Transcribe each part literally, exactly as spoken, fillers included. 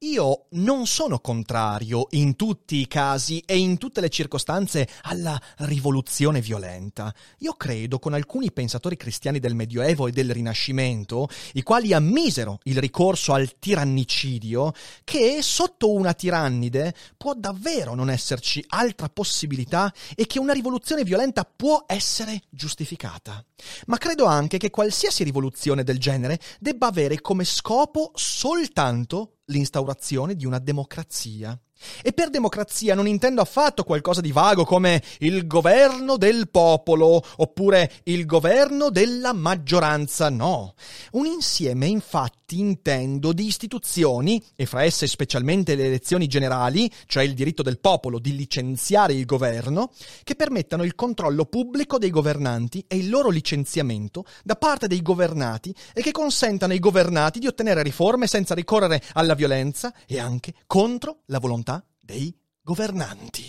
Io non sono contrario in tutti i casi e in tutte le circostanze alla rivoluzione violenta. Io credo con alcuni pensatori cristiani del Medioevo e del Rinascimento, i quali ammisero il ricorso al tirannicidio, che sotto una tirannide può davvero non esserci altra possibilità e che una rivoluzione violenta può essere giustificata. Ma credo anche che qualsiasi rivoluzione del genere debba avere come scopo soltanto l'instaurazione di una democrazia. E per democrazia non intendo affatto qualcosa di vago come il governo del popolo oppure il governo della maggioranza, no. Un insieme, infatti, intendo di istituzioni, e fra esse specialmente le elezioni generali, cioè il diritto del popolo di licenziare il governo, che permettano il controllo pubblico dei governanti e il loro licenziamento da parte dei governati e che consentano ai governati di ottenere riforme senza ricorrere alla violenza e anche contro la volontà dei governanti.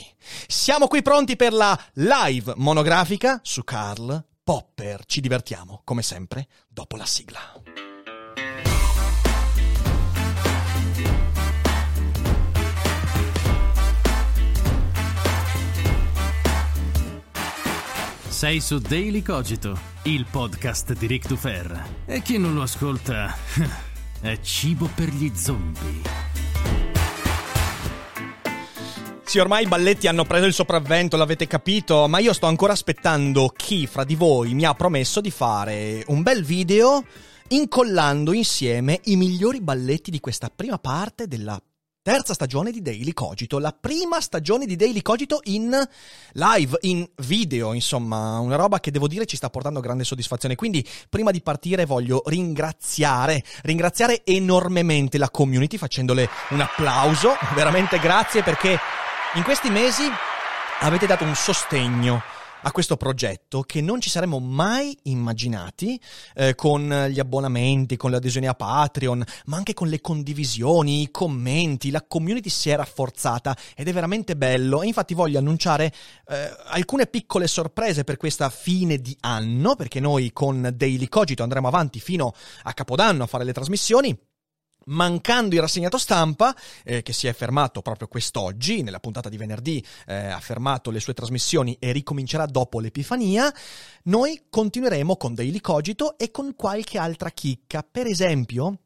Siamo qui pronti per la live monografica su Karl Popper. Ci divertiamo, come sempre, dopo la sigla. Sei su Daily Cogito, il podcast di Rick Dufer. E chi non lo ascolta è cibo per gli zombie. Sì, ormai i balletti hanno preso il sopravvento, l'avete capito, ma io sto ancora aspettando chi fra di voi mi ha promesso di fare un bel video incollando insieme i migliori balletti di questa prima parte della terza stagione di Daily Cogito, la prima stagione di Daily Cogito in live, in video, insomma, una roba che devo dire ci sta portando grande soddisfazione. Quindi, prima di partire voglio ringraziare, ringraziare enormemente la community facendole un applauso, veramente grazie perché in questi mesi avete dato un sostegno a questo progetto che non ci saremmo mai immaginati eh, con gli abbonamenti, con le adesioni a Patreon, ma anche con le condivisioni, i commenti. La community si è rafforzata ed è veramente bello. E infatti voglio annunciare eh, alcune piccole sorprese per questa fine di anno, perché noi con Daily Cogito andremo avanti fino a Capodanno a fare le trasmissioni. Mancando il rassegnato stampa, eh, che si è fermato proprio quest'oggi, nella puntata di venerdì, eh, ha fermato le sue trasmissioni e ricomincerà dopo l'Epifania, noi continueremo con Daily Cogito e con qualche altra chicca. Per esempio,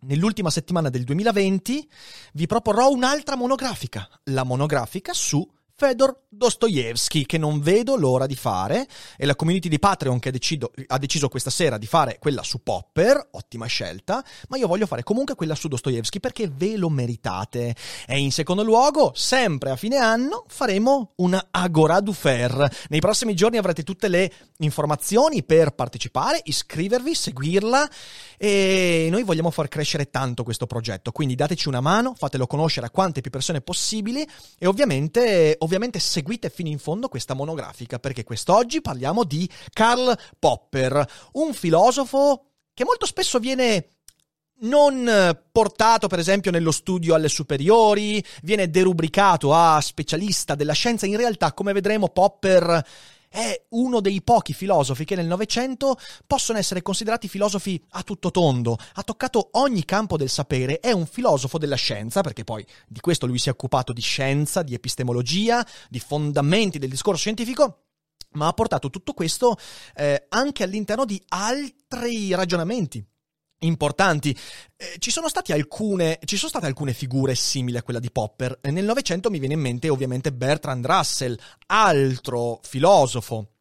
nell'ultima settimana del duemilaventi vi proporrò un'altra monografica, la monografica su Fëdor Dostoevskij, che non vedo l'ora di fare, e la community di Patreon che ha, decido, ha deciso questa sera di fare quella su Popper, ottima scelta, ma io voglio fare comunque quella su Dostoevskij perché ve lo meritate. E in secondo luogo, sempre a fine anno, faremo una Agora du Fer. Nei prossimi giorni avrete tutte le informazioni per partecipare, iscrivervi, seguirla, e noi vogliamo far crescere tanto questo progetto, quindi dateci una mano, fatelo conoscere a quante più persone possibili e ovviamente... Ovviamente seguite fino in fondo questa monografica, perché quest'oggi parliamo di Karl Popper, un filosofo che molto spesso viene non portato, per esempio, nello studio alle superiori, viene derubricato a specialista della scienza. In realtà, come vedremo, Popper è uno dei pochi filosofi che nel Novecento possono essere considerati filosofi a tutto tondo, ha toccato ogni campo del sapere, è un filosofo della scienza, perché poi di questo lui si è occupato, di scienza, di epistemologia, di fondamenti del discorso scientifico, ma ha portato tutto questo eh, anche all'interno di altri ragionamenti importanti. Eh, ci sono stati alcune ci sono state alcune figure simili a quella di Popper. Nel Novecento mi viene in mente ovviamente Bertrand Russell, altro filosofo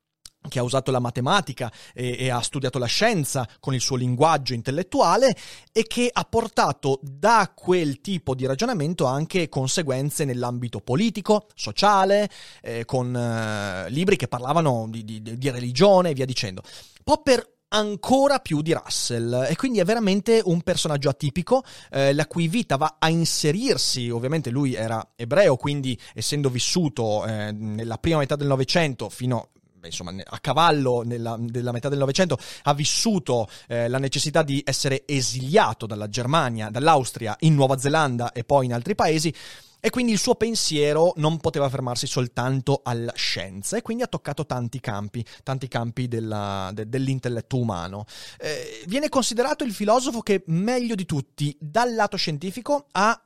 che ha usato la matematica e, e ha studiato la scienza con il suo linguaggio intellettuale e che ha portato da quel tipo di ragionamento anche conseguenze nell'ambito politico, sociale, eh, con eh, libri che parlavano di, di, di religione e via dicendo. Popper ancora più di Russell, e quindi è veramente un personaggio atipico, eh, la cui vita va a inserirsi, ovviamente lui era ebreo, quindi essendo vissuto eh, nella prima metà del Novecento fino beh, insomma a cavallo nella, della metà del Novecento, ha vissuto eh, la necessità di essere esiliato dalla Germania, dall'Austria, in Nuova Zelanda e poi in altri paesi. E quindi il suo pensiero non poteva fermarsi soltanto alla scienza, e quindi ha toccato tanti campi, tanti campi della, de, dell'intelletto umano. Eh, viene considerato il filosofo che, meglio di tutti, dal lato scientifico ha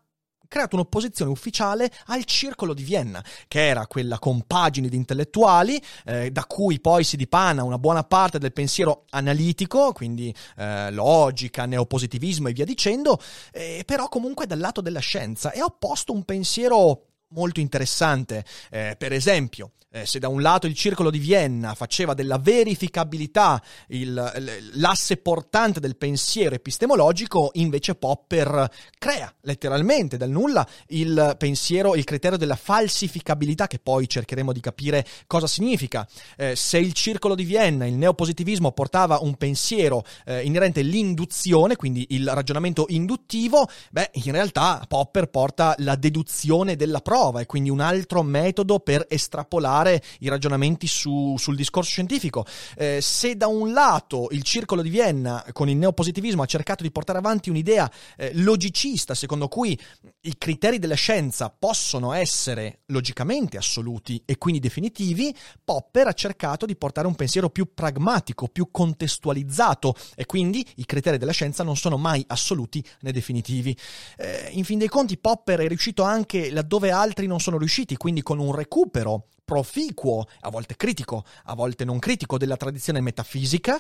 creato un'opposizione ufficiale al Circolo di Vienna, che era quella compagine di intellettuali eh, da cui poi si dipana una buona parte del pensiero analitico, quindi eh, logica, neopositivismo e via dicendo, eh, però comunque dal lato della scienza, e ha opposto un pensiero molto interessante. Eh, per esempio, eh, se da un lato il Circolo di Vienna faceva della verificabilità il, l'asse portante del pensiero epistemologico, invece Popper crea letteralmente dal nulla il pensiero, il criterio della falsificabilità, che poi cercheremo di capire cosa significa. Eh, se il Circolo di Vienna, il neopositivismo, portava un pensiero eh, inerente all'induzione, quindi il ragionamento induttivo, beh, in realtà Popper porta la deduzione della prova, e quindi un altro metodo per estrapolare i ragionamenti su, sul discorso scientifico. Eh, se da un lato il Circolo di Vienna con il neopositivismo ha cercato di portare avanti un'idea eh, logicista, secondo cui i criteri della scienza possono essere logicamente assoluti e quindi definitivi, Popper ha cercato di portare un pensiero più pragmatico, più contestualizzato, e quindi i criteri della scienza non sono mai assoluti né definitivi. Eh, in fin dei conti Popper è riuscito anche laddove ha altri non sono riusciti, quindi con un recupero proficuo, a volte critico, a volte non critico, della tradizione metafisica,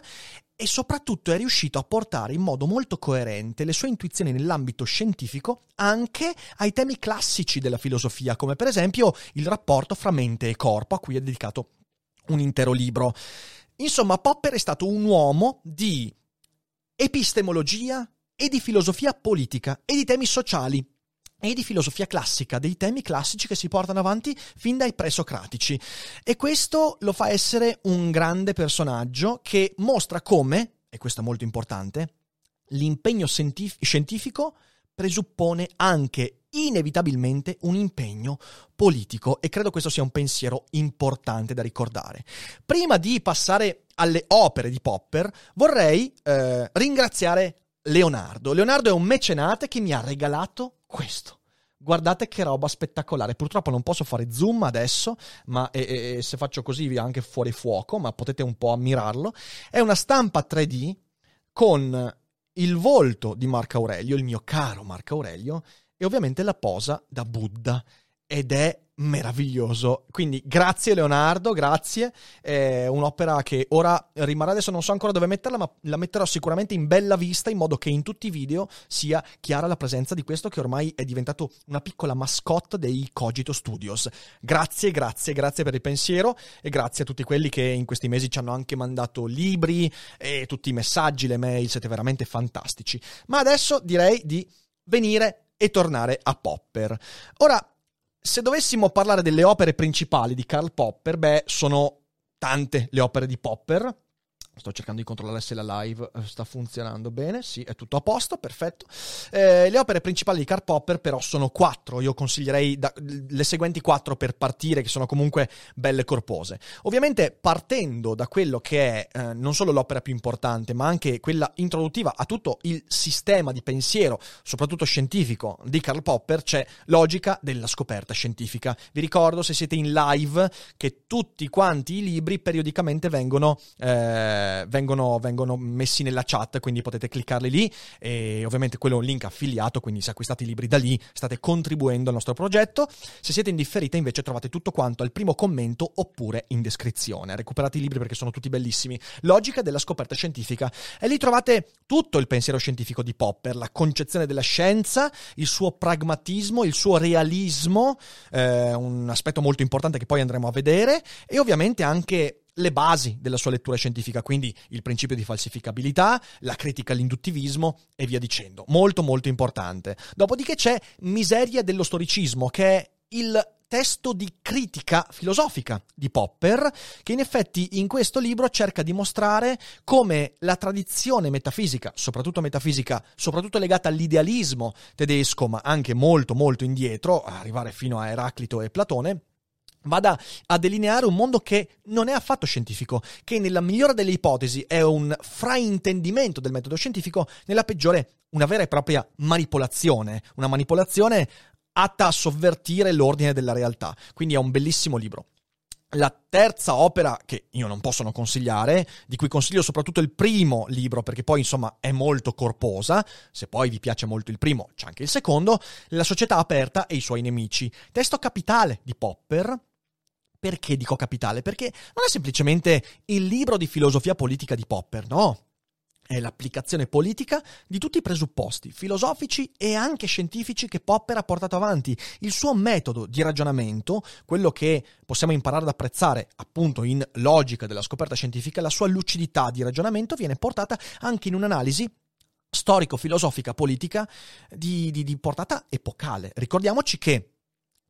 e soprattutto è riuscito a portare in modo molto coerente le sue intuizioni nell'ambito scientifico anche ai temi classici della filosofia, come per esempio il rapporto fra mente e corpo, a cui è dedicato un intero libro. Insomma, Popper è stato un uomo di epistemologia e di filosofia politica e di temi sociali e di filosofia classica, dei temi classici che si portano avanti fin dai presocratici, e questo lo fa essere un grande personaggio che mostra come, e questo è molto importante, l'impegno scientifico presuppone anche inevitabilmente un impegno politico, e credo questo sia un pensiero importante da ricordare. Prima di passare alle opere di Popper vorrei eh, ringraziare Leonardo. Leonardo è un mecenate che mi ha regalato questo. Guardate che roba spettacolare. Purtroppo non posso fare zoom adesso, ma e, e, se faccio così vi è anche fuori fuoco, ma potete un po' ammirarlo. È una stampa tre D con il volto di Marco Aurelio, il mio caro Marco Aurelio, e ovviamente la posa da Buddha, ed è meraviglioso. Quindi grazie Leonardo, grazie, è un'opera che ora rimarrà, adesso non so ancora dove metterla, ma la metterò sicuramente in bella vista, in modo che in tutti i video sia chiara la presenza di questo, che ormai è diventato una piccola mascotte dei Cogito Studios. Grazie, grazie, grazie per il pensiero, e grazie a tutti quelli che in questi mesi ci hanno anche mandato libri e tutti i messaggi, le mail, siete veramente fantastici. Ma adesso direi di venire e tornare a Popper. Ora, se dovessimo parlare delle opere principali di Karl Popper, beh, sono tante le opere di Popper, Sto cercando di controllare se la live sta funzionando bene. Sì, è tutto a posto, perfetto. Eh, le opere principali di Karl Popper però sono quattro. Io consiglierei da, le seguenti quattro per partire, che sono comunque belle corpose. Ovviamente partendo da quello che è eh, non solo l'opera più importante, ma anche quella introduttiva a tutto il sistema di pensiero, soprattutto scientifico, di Karl Popper, c'è Logica della scoperta scientifica. Vi ricordo, se siete in live, che tutti quanti i libri periodicamente vengono... Eh, Vengono, vengono messi nella chat, quindi potete cliccarli lì, e ovviamente quello è un link affiliato, quindi se acquistate i libri da lì state contribuendo al nostro progetto. Se siete in differita invece trovate tutto quanto al primo commento oppure in descrizione. Recuperate i libri perché sono tutti bellissimi. Logica della scoperta scientifica, e lì trovate tutto il pensiero scientifico di Popper, la concezione della scienza, il suo pragmatismo, il suo realismo, eh, un aspetto molto importante che poi andremo a vedere, e ovviamente anche le basi della sua lettura scientifica, quindi il principio di falsificabilità, la critica all'induttivismo e via dicendo. Molto molto importante. Dopodiché c'è Miseria dello storicismo, che è il testo di critica filosofica di Popper, che in effetti in questo libro cerca di mostrare come la tradizione metafisica, soprattutto metafisica, soprattutto legata all'idealismo tedesco, ma anche molto molto indietro, arrivare fino a Eraclito e Platone, vada a delineare un mondo che non è affatto scientifico, che nella migliore delle ipotesi è un fraintendimento del metodo scientifico, nella peggiore una vera e propria manipolazione, una manipolazione atta a sovvertire l'ordine della realtà. Quindi è un bellissimo libro. La terza opera, che io non posso non consigliare, di cui consiglio soprattutto il primo libro, perché poi insomma è molto corposa, se poi vi piace molto il primo c'è anche il secondo, La società aperta e i suoi nemici, testo capitale di Popper. Perché dico capitale? Perché non è semplicemente il libro di filosofia politica di Popper, no. È l'applicazione politica di tutti i presupposti filosofici e anche scientifici che Popper ha portato avanti. Il suo metodo di ragionamento, quello che possiamo imparare ad apprezzare appunto in Logica della scoperta scientifica, la sua lucidità di ragionamento viene portata anche in un'analisi storico-filosofica politica di, di, di portata epocale. Ricordiamoci che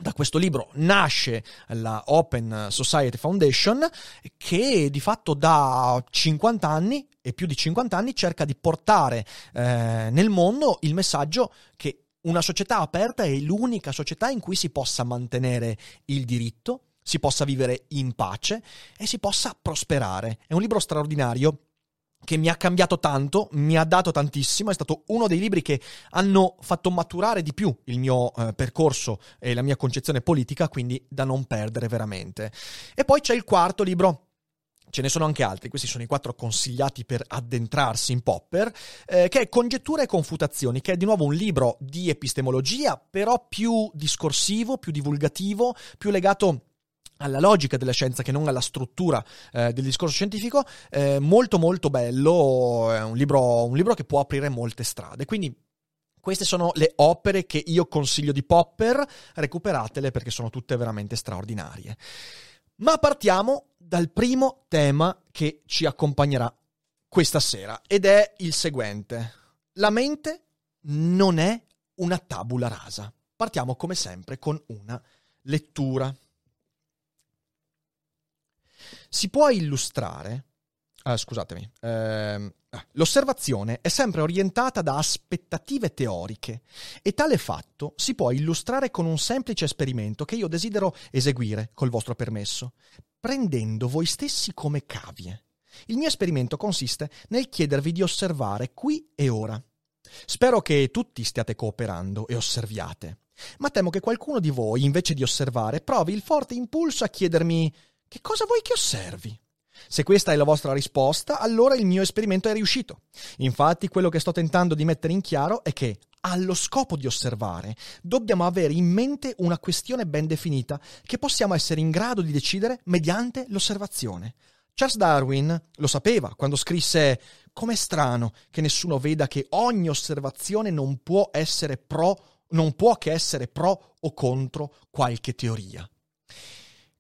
da questo libro nasce la Open Society Foundation, che di fatto da cinquanta anni e più di cinquanta anni cerca di portare eh, nel mondo il messaggio che una società aperta è l'unica società in cui si possa mantenere il diritto, si possa vivere in pace e si possa prosperare. È un libro straordinario che mi ha cambiato tanto, mi ha dato tantissimo, è stato uno dei libri che hanno fatto maturare di più il mio eh, percorso e la mia concezione politica, quindi da non perdere veramente. E poi c'è il quarto libro, ce ne sono anche altri, questi sono i quattro consigliati per addentrarsi in Popper, eh, che è Congetture e confutazioni, che è di nuovo un libro di epistemologia, però più discorsivo, più divulgativo, più legato alla logica della scienza che non alla struttura eh, del discorso scientifico. Eh, molto molto bello, è un libro, un libro che può aprire molte strade. Quindi queste sono le opere che io consiglio di Popper, recuperatele perché sono tutte veramente straordinarie. Ma partiamo dal primo tema che ci accompagnerà questa sera, ed è il seguente: la mente non è una tabula rasa. Partiamo come sempre con una lettura. Si può illustrare, eh, scusatemi, eh, l'osservazione è sempre orientata da aspettative teoriche, e tale fatto si può illustrare con un semplice esperimento che io desidero eseguire col vostro permesso, prendendo voi stessi come cavie. Il mio esperimento consiste nel chiedervi di osservare qui e ora. Spero che tutti stiate cooperando e osserviate, ma temo che qualcuno di voi, invece di osservare, provi il forte impulso a chiedermi: che cosa vuoi che osservi? Se questa è la vostra risposta, allora il mio esperimento è riuscito. Infatti, quello che sto tentando di mettere in chiaro è che, allo scopo di osservare, dobbiamo avere in mente una questione ben definita che possiamo essere in grado di decidere mediante l'osservazione. Charles Darwin lo sapeva quando scrisse: «Com'è strano che nessuno veda che ogni osservazione non può essere pro, non può che essere pro o contro qualche teoria».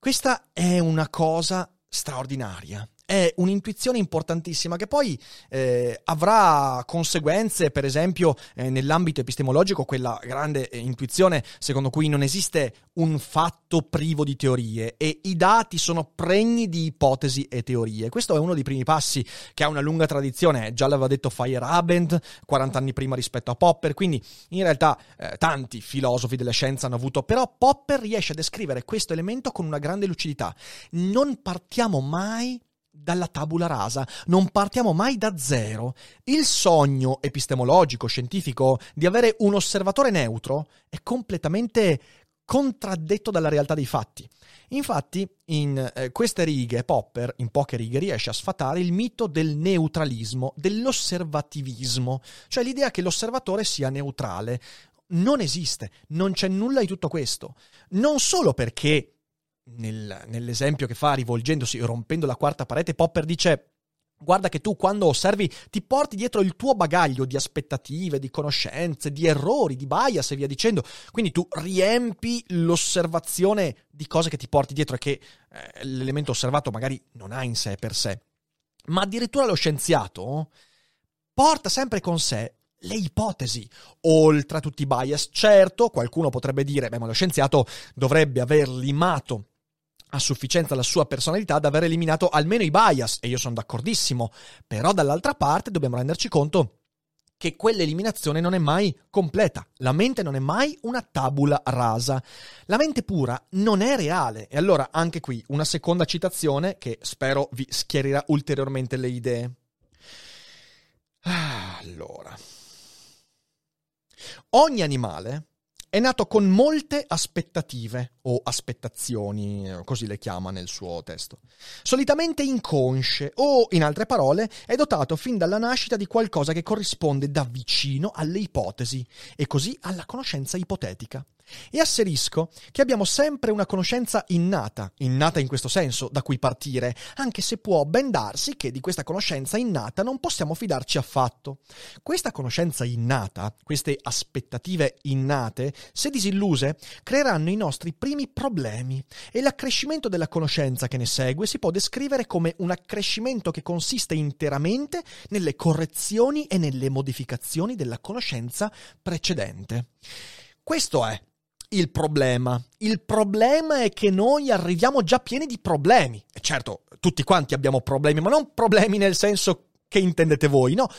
Questa è una cosa straordinaria, è un'intuizione importantissima che poi eh, avrà conseguenze, per esempio, eh, nell'ambito epistemologico, quella grande eh, intuizione secondo cui non esiste un fatto privo di teorie e i dati sono pregni di ipotesi e teorie. Questo è uno dei primi passi che ha una lunga tradizione, già l'aveva detto Feyerabend quaranta anni prima rispetto a Popper, quindi in realtà eh, tanti filosofi della scienza hanno avuto, però Popper riesce a descrivere questo elemento con una grande lucidità. Non partiamo mai dalla tabula rasa, non partiamo mai da zero. Il sogno epistemologico, scientifico, di avere un osservatore neutro è completamente contraddetto dalla realtà dei fatti. Infatti, in eh, queste righe, Popper, in poche righe, riesce a sfatare il mito del neutralismo, dell'osservativismo, cioè l'idea che l'osservatore sia neutrale. Non esiste, non c'è nulla di tutto questo. Non solo perché, nel, nell'esempio che fa rivolgendosi, rompendo la quarta parete, Popper dice: guarda che tu quando osservi ti porti dietro il tuo bagaglio di aspettative, di conoscenze, di errori, di bias e via dicendo. Quindi tu riempi l'osservazione di cose che ti porti dietro e che eh, l'elemento osservato magari non ha in sé per sé. Ma addirittura lo scienziato porta sempre con sé le ipotesi, oltre a tutti i bias. Certo, qualcuno potrebbe dire: beh, ma lo scienziato dovrebbe aver limato a sufficienza la sua personalità da aver eliminato almeno i bias, e io sono d'accordissimo, però dall'altra parte dobbiamo renderci conto che quell'eliminazione non è mai completa. La mente non è mai una tabula rasa. La mente pura non è reale. E allora anche qui una seconda citazione che spero vi schiarirà ulteriormente le idee. Allora. Ogni animale è nato con molte aspettative, o aspettazioni, così le chiama nel suo testo, solitamente inconsce, o in altre parole è dotato fin dalla nascita di qualcosa che corrisponde da vicino alle ipotesi e così alla conoscenza ipotetica. E asserisco che abbiamo sempre una conoscenza innata, innata in questo senso, da cui partire, anche se può ben darsi che di questa conoscenza innata non possiamo fidarci affatto. Questa conoscenza innata, queste aspettative innate, se disilluse, creeranno i nostri primi problemi, e l'accrescimento della conoscenza che ne segue si può descrivere come un accrescimento che consiste interamente nelle correzioni e nelle modificazioni della conoscenza precedente. Questo è il problema. Il problema è che noi arriviamo già pieni di problemi. E certo, tutti quanti abbiamo problemi, ma non problemi nel senso che intendete voi, no.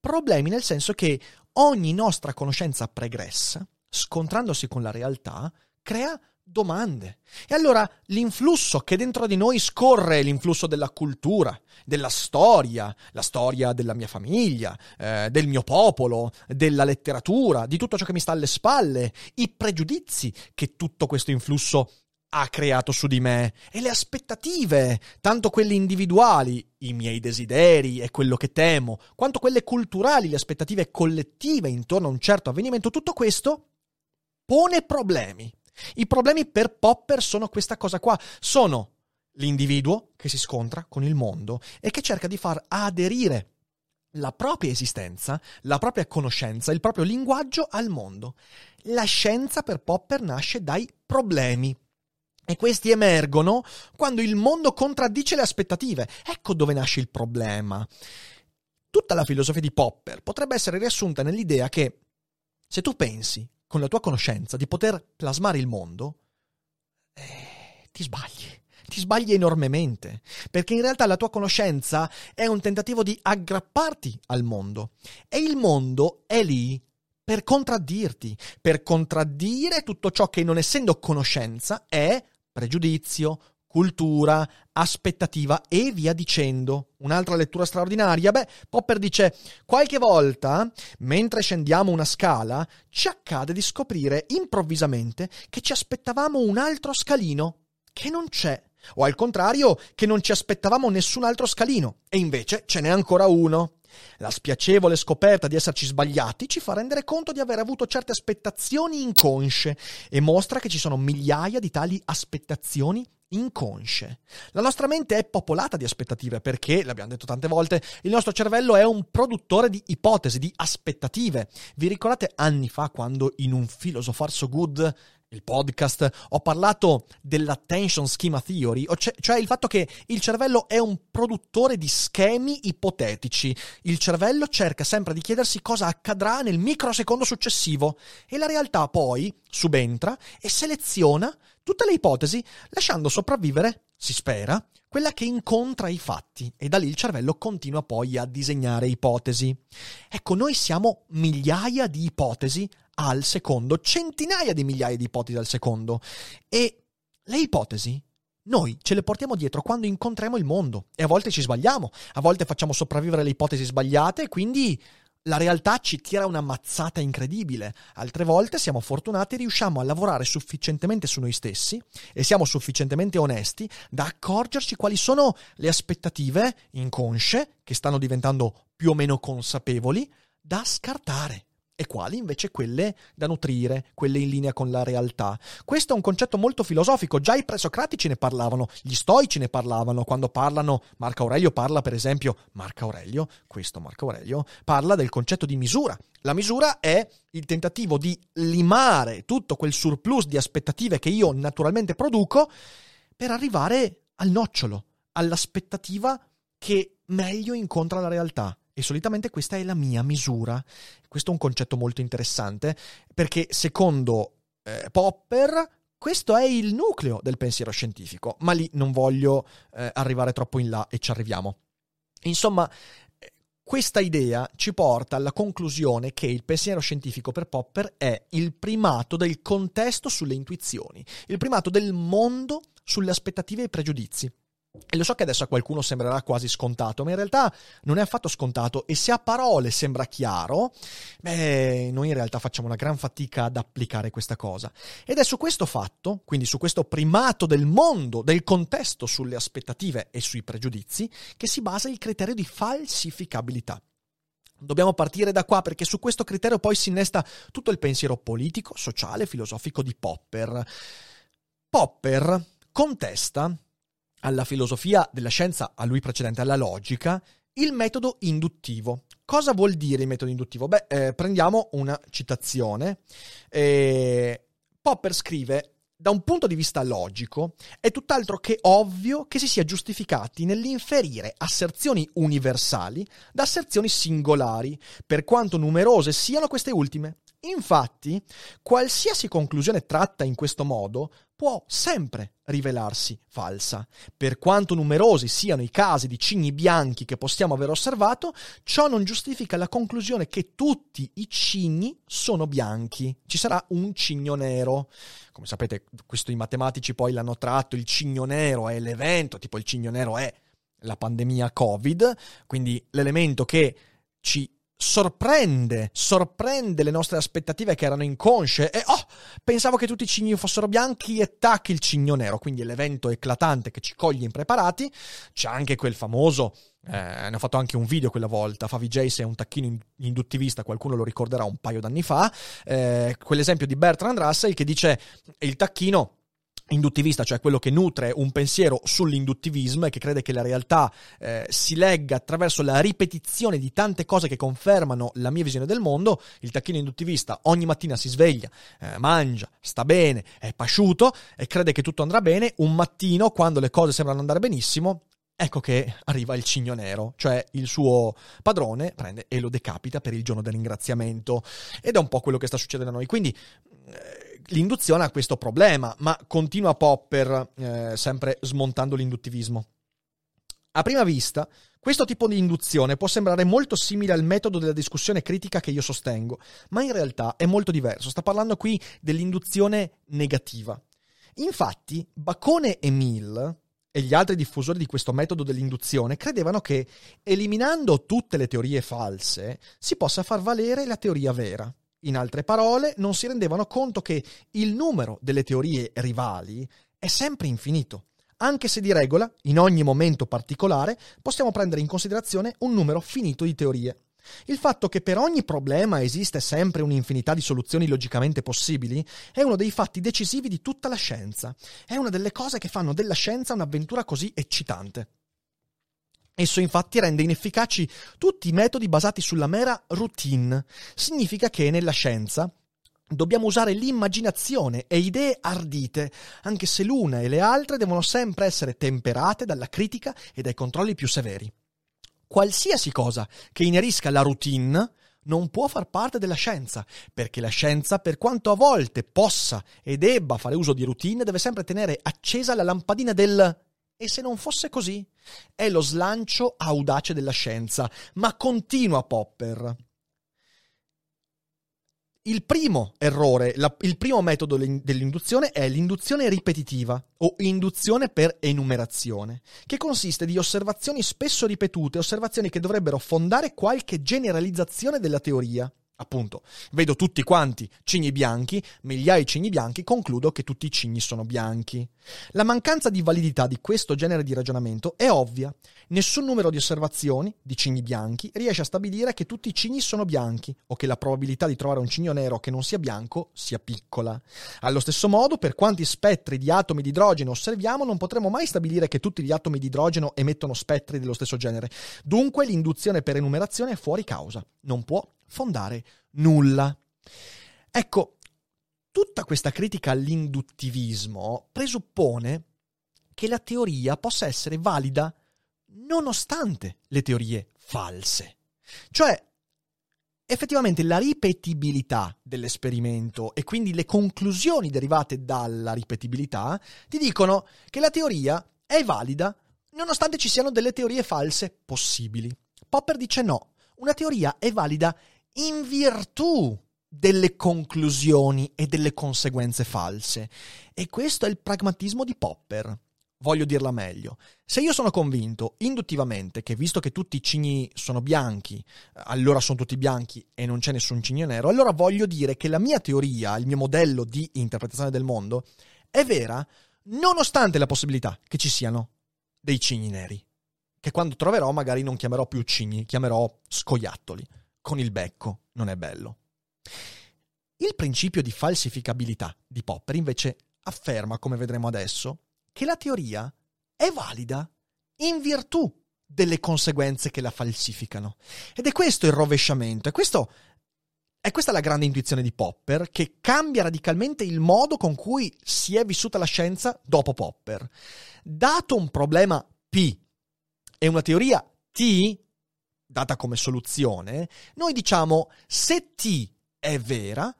Problemi nel senso che ogni nostra conoscenza pregressa, scontrandosi con la realtà, crea domande. E allora l'influsso che dentro di noi scorre, l'influsso della cultura, della storia, la storia della mia famiglia, eh, del mio popolo, della letteratura, di tutto ciò che mi sta alle spalle, i pregiudizi che tutto questo influsso ha creato su di me, e le aspettative, tanto quelle individuali, i miei desideri e quello che temo, quanto quelle culturali, le aspettative collettive intorno a un certo avvenimento. Tutto questo pone problemi. I problemi per Popper sono questa cosa qua, sono l'individuo che si scontra con il mondo e che cerca di far aderire la propria esistenza, la propria conoscenza, il proprio linguaggio al mondo. La scienza per Popper nasce dai problemi, e questi emergono quando il mondo contraddice le aspettative. Ecco dove nasce il problema. Tutta la filosofia di Popper potrebbe essere riassunta nell'idea che se tu pensi con la tua conoscenza di poter plasmare il mondo, eh, ti sbagli, ti sbagli enormemente, perché in realtà la tua conoscenza è un tentativo di aggrapparti al mondo, e il mondo è lì per contraddirti, per contraddire tutto ciò che, non essendo conoscenza, è pregiudizio, cultura, aspettativa e via dicendo. Un'altra lettura straordinaria? Beh, Popper dice: qualche volta, mentre scendiamo una scala, ci accade di scoprire improvvisamente che ci aspettavamo un altro scalino, che non c'è, o al contrario, che non ci aspettavamo nessun altro scalino, e invece ce n'è ancora uno. La spiacevole scoperta di esserci sbagliati ci fa rendere conto di aver avuto certe aspettazioni inconsce, e mostra che ci sono migliaia di tali aspettazioni inconsce. La nostra mente è popolata di aspettative perché, l'abbiamo detto tante volte, il nostro cervello è un produttore di ipotesi, di aspettative. Vi ricordate anni fa quando in un Philosopher So Good il podcast, ho parlato dell'attention schema theory, cioè il fatto che il cervello è un produttore di schemi ipotetici. Il cervello cerca sempre di chiedersi cosa accadrà nel microsecondo successivo e la realtà poi subentra e seleziona tutte le ipotesi, lasciando sopravvivere, si spera, quella che incontra i fatti, e da lì il cervello continua poi a disegnare ipotesi. Ecco, noi siamo migliaia di ipotesi al secondo, centinaia di migliaia di ipotesi al secondo, e le ipotesi noi ce le portiamo dietro quando incontriamo il mondo, e a volte ci sbagliamo, a volte facciamo sopravvivere le ipotesi sbagliate e quindi la realtà ci tira una mazzata incredibile. Altre volte siamo fortunati e riusciamo a lavorare sufficientemente su noi stessi e siamo sufficientemente onesti da accorgerci quali sono le aspettative inconsce che stanno diventando più o meno consapevoli da scartare e quali invece quelle da nutrire, quelle in linea con la realtà. Questo è un concetto molto filosofico, già i presocratici ne parlavano, gli stoici ne parlavano, quando parlano, Marco Aurelio parla per esempio, Marco Aurelio, questo Marco Aurelio, parla del concetto di misura. La misura è il tentativo di limare tutto quel surplus di aspettative che io naturalmente produco per arrivare al nocciolo, all'aspettativa che meglio incontra la realtà. E solitamente questa è la mia misura. Questo è un concetto molto interessante perché secondo eh, Popper questo è il nucleo del pensiero scientifico, ma lì non voglio eh, arrivare troppo in là e ci arriviamo. Insomma, questa idea ci porta alla conclusione che il pensiero scientifico per Popper è il primato del contesto sulle intuizioni, il primato del mondo sulle aspettative e i pregiudizi. E lo so che adesso a qualcuno sembrerà quasi scontato, ma in realtà non è affatto scontato, e se a parole sembra chiaro, beh, noi in realtà facciamo una gran fatica ad applicare questa cosa. Ed è su questo fatto, quindi su questo primato del mondo, del contesto sulle aspettative e sui pregiudizi, che si basa il criterio di falsificabilità. Dobbiamo partire da qua perché su questo criterio poi si innesta tutto il pensiero politico, sociale e filosofico di Popper. Popper contesta alla filosofia della scienza, a lui precedente, alla logica, il metodo induttivo. Cosa vuol dire il metodo induttivo? Beh, eh, prendiamo una citazione. Eh, Popper scrive: da un punto di vista logico, è tutt'altro che ovvio che si sia giustificati nell'inferire asserzioni universali da asserzioni singolari, per quanto numerose siano queste ultime. Infatti, qualsiasi conclusione tratta in questo modo può sempre rivelarsi falsa. Per quanto numerosi siano i casi di cigni bianchi che possiamo aver osservato, ciò non giustifica la conclusione che tutti i cigni sono bianchi. Ci sarà un cigno nero. Come sapete, questo i matematici poi l'hanno tratto, il cigno nero è l'evento, tipo il cigno nero è la pandemia Covid, quindi l'elemento che ci sorprende, sorprende le nostre aspettative che erano inconsce e oh, pensavo che tutti i cigni fossero bianchi e tac, il cigno nero, quindi l'evento eclatante che ci coglie impreparati. C'è anche quel famoso, eh, ne ho fatto anche un video quella volta, Favi Jace è un tacchino induttivista, qualcuno lo ricorderà un paio d'anni fa, eh, quell'esempio di Bertrand Russell che dice il tacchino induttivista, cioè quello che nutre un pensiero sull'induttivismo e che crede che la realtà eh, si legga attraverso la ripetizione di tante cose che confermano la mia visione del mondo. Il tacchino induttivista ogni mattina si sveglia, eh, mangia, sta bene, è pasciuto e crede che tutto andrà bene. Un mattino, quando le cose sembrano andare benissimo, ecco che arriva il cigno nero, cioè il suo padrone prende e lo decapita per il giorno del ringraziamento, ed è un po' quello che sta succedendo a noi. Quindi eh, l'induzione ha questo problema, ma continua Popper, eh, sempre smontando l'induttivismo. A prima vista, questo tipo di induzione può sembrare molto simile al metodo della discussione critica che io sostengo, ma in realtà è molto diverso. Sta parlando qui dell'induzione negativa. Infatti, Bacone e Mill e gli altri diffusori di questo metodo dell'induzione credevano che, eliminando tutte le teorie false, si possa far valere la teoria vera. In altre parole, non si rendevano conto che il numero delle teorie rivali è sempre infinito, anche se di regola, in ogni momento particolare, possiamo prendere in considerazione un numero finito di teorie. Il fatto che per ogni problema esiste sempre un'infinità di soluzioni logicamente possibili è uno dei fatti decisivi di tutta la scienza. È una delle cose che fanno della scienza un'avventura così eccitante. Esso infatti rende inefficaci tutti i metodi basati sulla mera routine. Significa che nella scienza Dobbiamo usare l'immaginazione e idee ardite, anche se l'una e le altre devono sempre essere temperate dalla critica e dai controlli più severi. Qualsiasi cosa che inerisca alla routine non può far parte della scienza, perché la scienza, per quanto a volte possa e debba fare uso di routine, deve sempre tenere accesa la lampadina del "e se non fosse così". È lo slancio audace della scienza, ma continua Popper. Il primo errore, la, il primo metodo dell'induzione è l'induzione ripetitiva o induzione per enumerazione, che consiste di osservazioni spesso ripetute, osservazioni che dovrebbero fondare qualche generalizzazione della teoria. Appunto, vedo tutti quanti cigni bianchi, migliaia di cigni bianchi, concludo che tutti i cigni sono bianchi. La mancanza di validità di questo genere di ragionamento è ovvia. Nessun numero di osservazioni di cigni bianchi riesce a stabilire che tutti i cigni sono bianchi o che la probabilità di trovare un cigno nero che non sia bianco sia piccola. Allo stesso modo, per quanti spettri di atomi di idrogeno osserviamo, non potremo mai stabilire che tutti gli atomi di idrogeno emettono spettri dello stesso genere. Dunque, l'induzione per enumerazione è fuori causa. Non può fondare nulla. Ecco, tutta questa critica all'induttivismo presuppone che la teoria possa essere valida nonostante le teorie false. Cioè, effettivamente la ripetibilità dell'esperimento e quindi le conclusioni derivate dalla ripetibilità ti dicono che la teoria è valida nonostante ci siano delle teorie false possibili. Popper dice no, una teoria è valida in virtù delle conclusioni e delle conseguenze false. E questo è il pragmatismo di Popper. Voglio dirla meglio. Se io sono convinto induttivamente che visto che tutti i cigni sono bianchi, allora sono tutti bianchi e non c'è nessun cigno nero, allora voglio dire che la mia teoria, il mio modello di interpretazione del mondo, è vera nonostante la possibilità che ci siano dei cigni neri. Che quando troverò magari non chiamerò più cigni, chiamerò scoiattoli. Con il becco non è bello. Il principio di falsificabilità di Popper invece afferma, come vedremo adesso, che la teoria è valida in virtù delle conseguenze che la falsificano. Ed è questo il rovesciamento, è, questo, è questa la grande intuizione di Popper, che cambia radicalmente il modo con cui si è vissuta la scienza dopo Popper. Dato un problema P e una teoria T data come soluzione, noi diciamo se T è vera,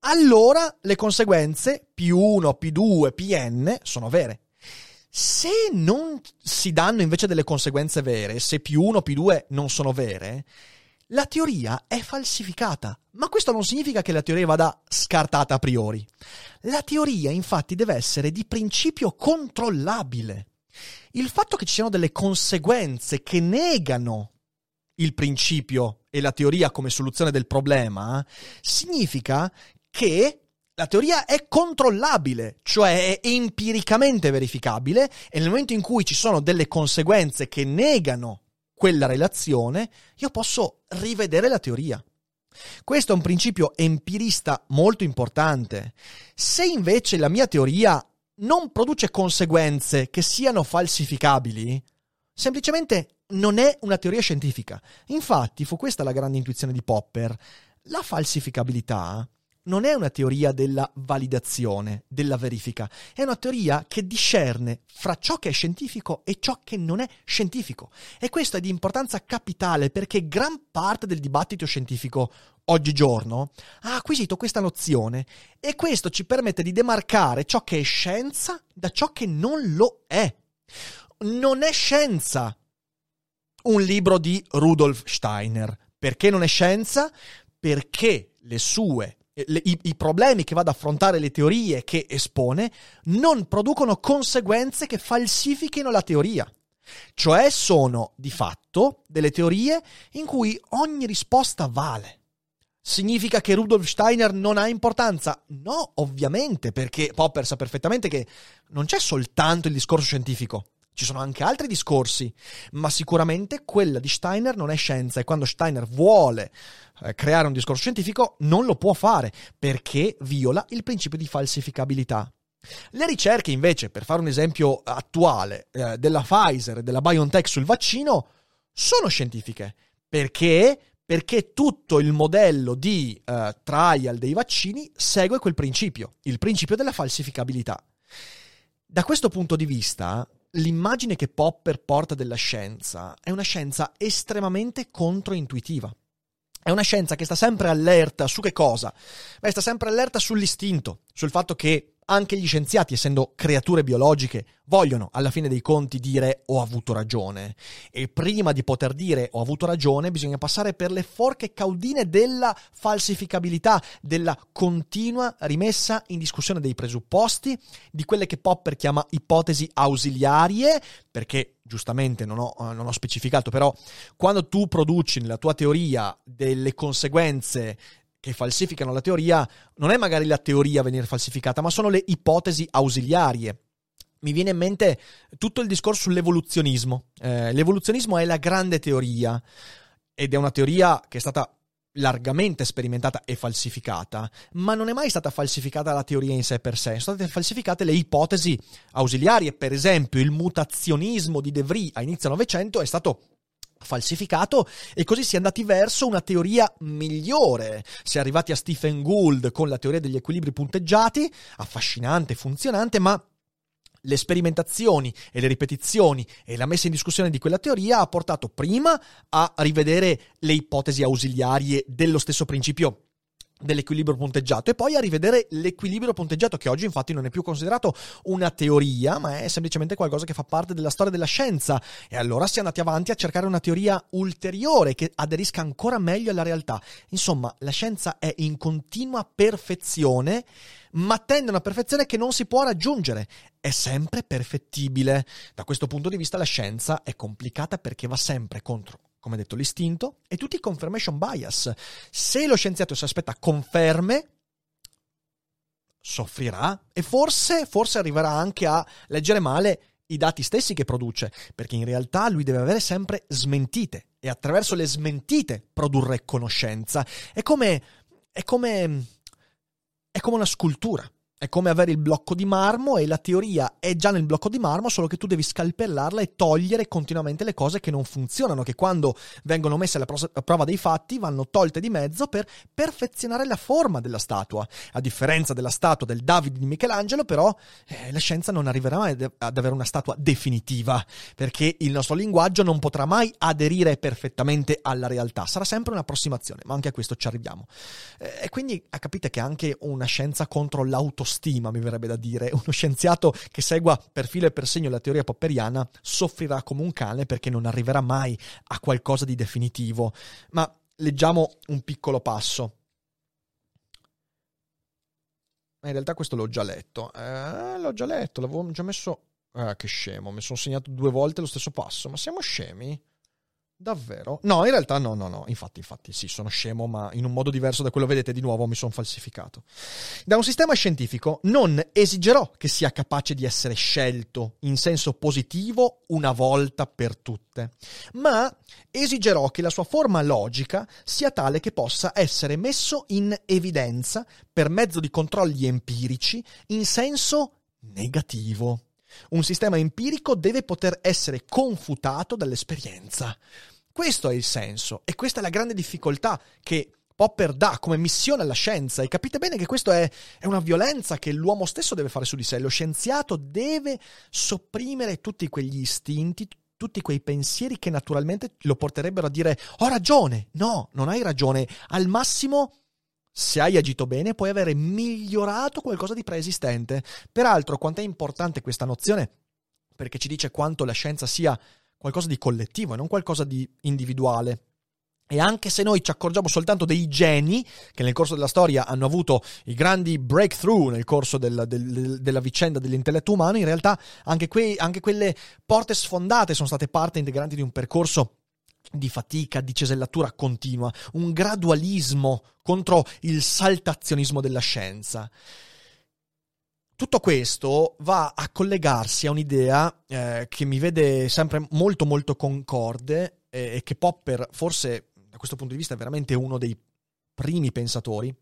allora le conseguenze P uno, P due, Pn sono vere. Se non si danno invece delle conseguenze vere, se P uno, P due non sono vere, la teoria è falsificata. Ma questo non significa che la teoria vada scartata a priori. La teoria infatti deve essere di principio controllabile. Il fatto che ci siano delle conseguenze che negano il principio e la teoria come soluzione del problema significa che la teoria è controllabile, cioè è empiricamente verificabile, e nel momento in cui ci sono delle conseguenze che negano quella relazione, io posso rivedere la teoria. Questo è un principio empirista molto importante. Se invece la mia teoria non produce conseguenze che siano falsificabili, semplicemente non è una teoria scientifica. Infatti, fu questa la grande intuizione di Popper. La falsificabilità non è una teoria della validazione, della verifica. È una teoria che discerne fra ciò che è scientifico e ciò che non è scientifico. E questo è di importanza capitale perché gran parte del dibattito scientifico oggigiorno ha acquisito questa nozione e questo ci permette di demarcare ciò che è scienza da ciò che non lo è. Non è scienza un libro di Rudolf Steiner. Perché non è scienza? Perché le sue, le, i, i problemi che va ad affrontare, le teorie che espone, non producono conseguenze che falsifichino la teoria. Cioè sono, di fatto, delle teorie in cui ogni risposta vale. Significa che Rudolf Steiner non ha importanza? No, ovviamente, perché Popper sa perfettamente che non c'è soltanto il discorso scientifico. Ci sono anche altri discorsi, ma sicuramente quella di Steiner non è scienza e quando Steiner vuole eh, creare un discorso scientifico non lo può fare perché viola il principio di falsificabilità. Le ricerche invece, per fare un esempio attuale, eh, della Pfizer e della BioNTech sul vaccino sono scientifiche perché perché tutto il modello di uh, trial dei vaccini segue quel principio, il principio della falsificabilità. Da questo punto di vista, l'immagine che Popper porta della scienza è una scienza estremamente controintuitiva. È una scienza che sta sempre allerta su che cosa? Beh, sta sempre allerta sull'istinto, sul fatto che anche gli scienziati, essendo creature biologiche, vogliono alla fine dei conti dire ho avuto ragione. E prima di poter dire ho avuto ragione bisogna passare per le forche caudine della falsificabilità, della continua rimessa in discussione dei presupposti, di quelle che Popper chiama ipotesi ausiliarie, perché... giustamente non ho, non ho specificato, però quando tu produci nella tua teoria delle conseguenze che falsificano la teoria, non è magari la teoria a venire falsificata, ma sono le ipotesi ausiliarie. Mi viene in mente tutto il discorso sull'evoluzionismo. Eh, l'evoluzionismo è la grande teoria ed è una teoria che è stata largamente sperimentata e falsificata, ma non è mai stata falsificata la teoria in sé per sé, sono state falsificate le ipotesi ausiliarie. Per esempio il mutazionismo di De Vries a inizio Novecento è stato falsificato e così si è andati verso una teoria migliore. Si è arrivati a Stephen Gould con la teoria degli equilibri punteggiati, affascinante, funzionante, ma le sperimentazioni e le ripetizioni e la messa in discussione di quella teoria ha portato prima a rivedere le ipotesi ausiliarie dello stesso principio dell'equilibrio punteggiato e poi a rivedere l'equilibrio punteggiato, che oggi infatti non è più considerato una teoria, ma è semplicemente qualcosa che fa parte della storia della scienza. E allora si è andati avanti a cercare una teoria ulteriore che aderisca ancora meglio alla realtà. Insomma, la scienza è in continua perfezione, ma tende a una perfezione che non si può raggiungere, è sempre perfettibile. Da questo punto di vista la scienza è complicata perché va sempre contro, come detto, l'istinto e tutti i confirmation bias. Se lo scienziato si aspetta conferme, soffrirà e forse, forse arriverà anche a leggere male i dati stessi che produce, perché in realtà lui deve avere sempre smentite e attraverso le smentite produrre conoscenza. È come... è come... È come una scultura, è come avere il blocco di marmo e la teoria è già nel blocco di marmo, solo che tu devi scalpellarla e togliere continuamente le cose che non funzionano, che quando vengono messe alla prova dei fatti vanno tolte di mezzo per perfezionare la forma della statua. A differenza della statua del David di Michelangelo, però, eh, la scienza non arriverà mai ad avere una statua definitiva, perché il nostro linguaggio non potrà mai aderire perfettamente alla realtà, sarà sempre un'approssimazione, ma anche a questo ci arriviamo. Eh, e quindi capite che è anche una scienza contro l'autostima, mi verrebbe da dire. Uno scienziato che segua per filo e per segno la teoria popperiana soffrirà come un cane perché non arriverà mai a qualcosa di definitivo. Ma leggiamo un piccolo passo. In realtà questo l'ho già letto. Eh, l'ho già letto, l'avevo già messo... Ah, che scemo, mi sono segnato due volte lo stesso passo. Ma siamo scemi? Davvero? No, in realtà no, no, no. Infatti, infatti, sì, sono scemo, ma in un modo diverso da quello, vedete, di nuovo mi sono falsificato. Da un sistema scientifico non esigerò che sia capace di essere scelto in senso positivo una volta per tutte, ma esigerò che la sua forma logica sia tale che possa essere messo in evidenza per mezzo di controlli empirici in senso negativo. Un sistema empirico deve poter essere confutato dall'esperienza. Questo è il senso e questa è la grande difficoltà che Popper dà come missione alla scienza, e capite bene che questa è, è una violenza che l'uomo stesso deve fare su di sé. Lo scienziato deve sopprimere tutti quegli istinti, tutti quei pensieri che naturalmente lo porterebbero a dire ho ragione. No, non hai ragione, al massimo... se hai agito bene puoi avere migliorato qualcosa di preesistente. Peraltro, quanto è importante questa nozione, perché ci dice quanto la scienza sia qualcosa di collettivo e non qualcosa di individuale. E anche se noi ci accorgiamo soltanto dei geni che nel corso della storia hanno avuto i grandi breakthrough nel corso del, del, della vicenda dell'intelletto umano, in realtà anche, quei, anche quelle porte sfondate sono state parte integrante di un percorso di fatica, di cesellatura continua, un gradualismo contro il saltazionismo della scienza. Tutto questo va a collegarsi a un'idea eh, che mi vede sempre molto molto concorde eh, e che Popper forse da questo punto di vista è veramente uno dei primi pensatori,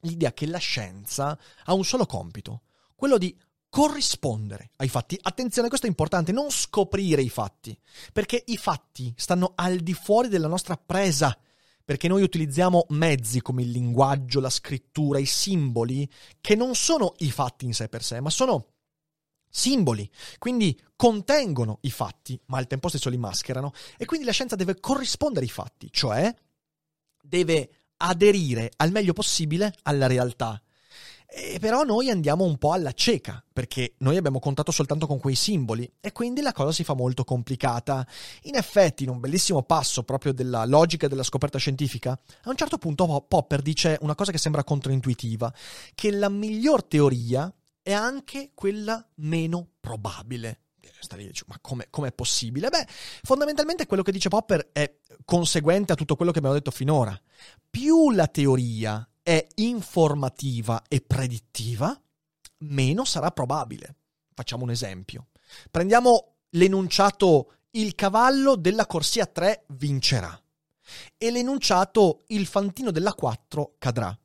l'idea che la scienza ha un solo compito, quello di corrispondere ai fatti. Attenzione, questo è importante, non scoprire i fatti, perché i fatti stanno al di fuori della nostra presa. perché noi utilizziamo mezzi come il linguaggio, la scrittura, i simboli, che non sono i fatti in sé per sé, ma sono simboli, quindi contengono i fatti, ma al tempo stesso li mascherano, e quindi la scienza deve corrispondere ai fatti, cioè deve aderire al meglio possibile alla realtà. E però noi andiamo un po' alla cieca, perché noi abbiamo contato soltanto con quei simboli, e quindi la cosa si fa molto complicata. In effetti, in un bellissimo passo proprio della logica della scoperta scientifica, a un certo punto Popper dice una cosa che sembra controintuitiva, che la miglior teoria è anche quella meno probabile. Sta lì, ma come è possibile? Beh, fondamentalmente quello che dice Popper è conseguente a tutto quello che abbiamo detto finora. Più la teoria è informativa e predittiva, meno sarà probabile. Facciamo un esempio. Prendiamo l'enunciato «Il cavallo della corsia tre vincerà» e l'enunciato «Il fantino della quattro cadrà».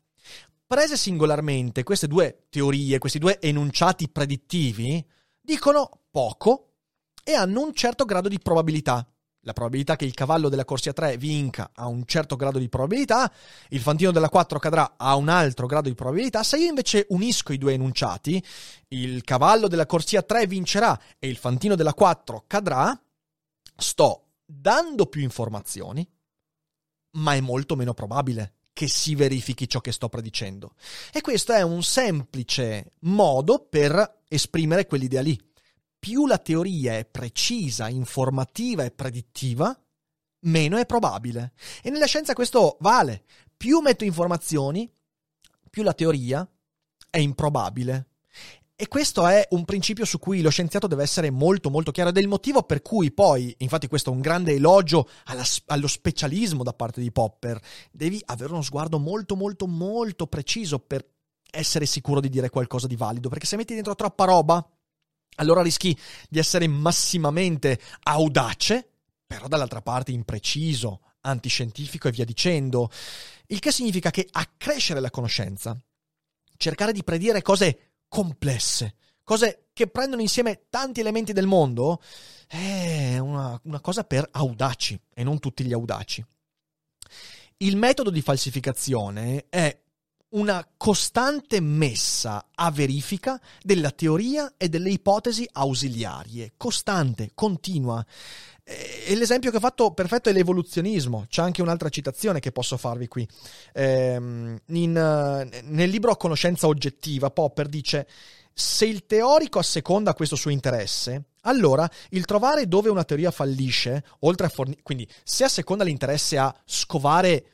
Prese singolarmente, queste due teorie, questi due enunciati predittivi dicono poco e hanno un certo grado di probabilità. La probabilità che il cavallo della corsia tre vinca ha un certo grado di probabilità, il fantino della quattro cadrà ha un altro grado di probabilità. Se io invece unisco i due enunciati, il cavallo della corsia tre vincerà e il fantino della quattro cadrà, sto dando più informazioni, ma è molto meno probabile che si verifichi ciò che sto predicendo. E questo è un semplice modo per esprimere quell'idea lì. Più la teoria è precisa, informativa e predittiva, meno è probabile. E nella scienza questo vale. Più metto informazioni, più la teoria è improbabile. E questo è un principio su cui lo scienziato deve essere molto molto chiaro, ed è il motivo per cui poi, infatti questo è un grande elogio alla, allo specialismo da parte di Popper, devi avere uno sguardo molto molto molto preciso per essere sicuro di dire qualcosa di valido, perché se metti dentro troppa roba, allora rischi di essere massimamente audace, però dall'altra parte impreciso, antiscientifico e via dicendo, il che significa che accrescere la conoscenza, cercare di predire cose complesse, cose che prendono insieme tanti elementi del mondo, è una, una cosa per audaci e non tutti gli audaci. Il metodo di falsificazione è una costante messa a verifica della teoria e delle ipotesi ausiliarie, costante, continua. E l'esempio che ho fatto perfetto è l'evoluzionismo. C'è anche un'altra citazione che posso farvi qui. Ehm, in, nel libro Conoscenza oggettiva, Popper dice: se il teorico asseconda questo suo interesse, allora il trovare dove una teoria fallisce, oltre a fornire. Quindi, se asseconda l'interesse a scovare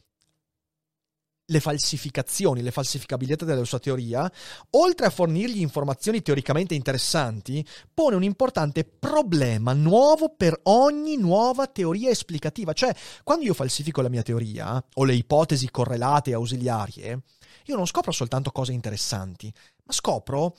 le falsificazioni, le falsificabilità della sua teoria, oltre a fornirgli informazioni teoricamente interessanti, pone un importante problema nuovo per ogni nuova teoria esplicativa. Cioè, quando io falsifico la mia teoria, o le ipotesi correlate e ausiliarie, io non scopro soltanto cose interessanti, ma scopro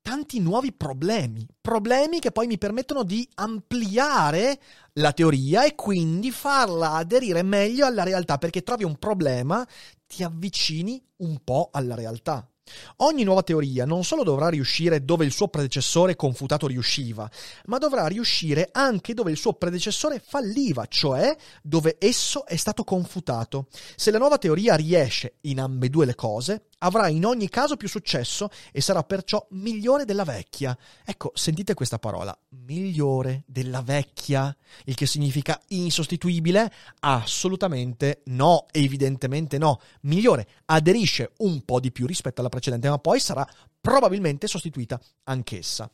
tanti nuovi problemi, problemi che poi mi permettono di ampliare la teoria e quindi farla aderire meglio alla realtà, perché trovi un problema, ti avvicini un po' alla realtà. Ogni nuova teoria non solo dovrà riuscire dove il suo predecessore confutato riusciva, ma dovrà riuscire anche dove il suo predecessore falliva, cioè dove esso è stato confutato. Se la nuova teoria riesce in ambedue le cose, avrà in ogni caso più successo e sarà perciò migliore della vecchia. Ecco, sentite questa parola, migliore della vecchia, il che significa insostituibile? Assolutamente no, evidentemente no. Migliore, aderisce un po' di più rispetto alla precedente, ma poi sarà probabilmente sostituita anch'essa.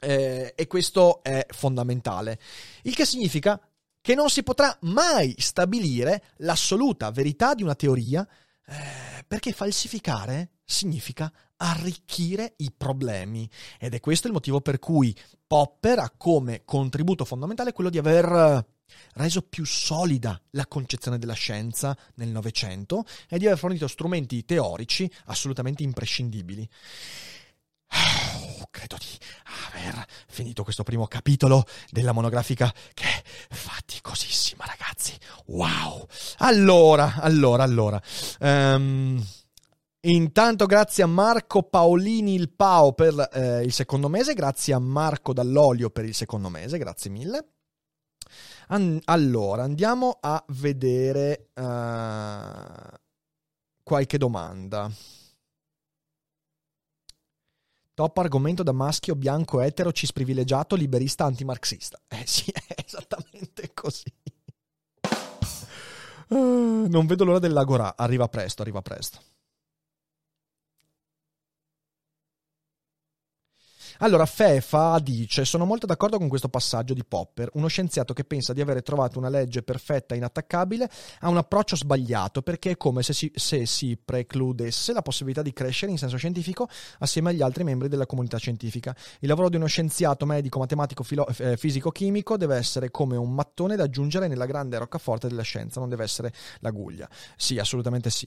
Eh, e questo è fondamentale, il che significa che non si potrà mai stabilire l'assoluta verità di una teoria, Eh, perché falsificare significa arricchire i problemi, ed è questo il motivo per cui Popper ha come contributo fondamentale quello di aver reso più solida la concezione della scienza nel Novecento e di aver fornito strumenti teorici assolutamente imprescindibili. Oh, credo di aver finito questo primo capitolo della monografica che è faticosissima, ragazzi. Wow! Allora, allora, allora. Um, intanto grazie a Marco Paolini il Pao per eh, il secondo mese, grazie a Marco Dall'Olio per il secondo mese, grazie mille. An- allora, andiamo a vedere uh, qualche domanda. Top argomento da maschio bianco etero cis privilegiato liberista antimarxista. Eh sì, è esattamente così. Uh, non vedo l'ora dell'agorà. Arriva presto, arriva presto. Allora, Fefa dice: sono molto d'accordo con questo passaggio di Popper. Uno scienziato che pensa di avere trovato una legge perfetta e inattaccabile ha un approccio sbagliato, perché è come se si, se si precludesse la possibilità di crescere in senso scientifico assieme agli altri membri della comunità scientifica. Il lavoro di uno scienziato medico, matematico, filo- eh, fisico-chimico deve essere come un mattone da aggiungere nella grande roccaforte della scienza, non deve essere l'aguglia. Sì, assolutamente sì.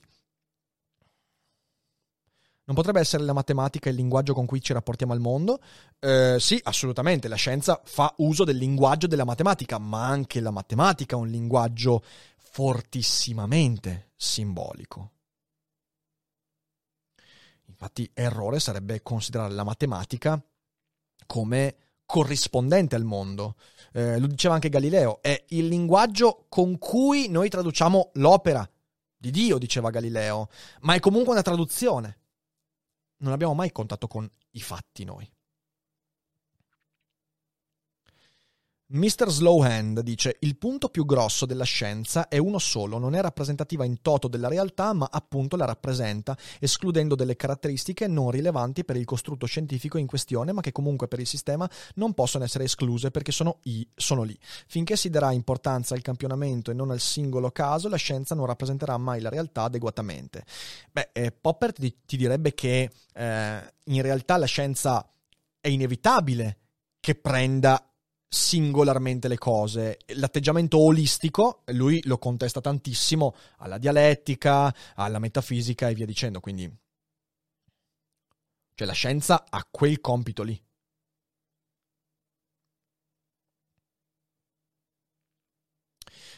Non potrebbe essere la matematica il linguaggio con cui ci rapportiamo al mondo? Eh, sì, assolutamente, la scienza fa uso del linguaggio della matematica, ma anche la matematica è un linguaggio fortissimamente simbolico. Infatti, errore sarebbe considerare la matematica come corrispondente al mondo. Eh, lo diceva anche Galileo, è il linguaggio con cui noi traduciamo l'opera di Dio, diceva Galileo, ma è comunque una traduzione. Non abbiamo mai contatto con i fatti noi. mister Slowhand dice: il punto più grosso della scienza è uno solo, non è rappresentativa in toto della realtà, ma appunto la rappresenta, escludendo delle caratteristiche non rilevanti per il costrutto scientifico in questione, ma che comunque per il sistema non possono essere escluse perché sono, i, sono lì. Finché si darà importanza al campionamento e non al singolo caso, la scienza non rappresenterà mai la realtà adeguatamente. Beh, eh, Popper ti, ti direbbe che eh, in realtà la scienza è inevitabile che prenda singolarmente le cose. L'atteggiamento olistico lui lo contesta tantissimo alla dialettica, alla metafisica e via dicendo, quindi cioè la scienza ha quel compito lì.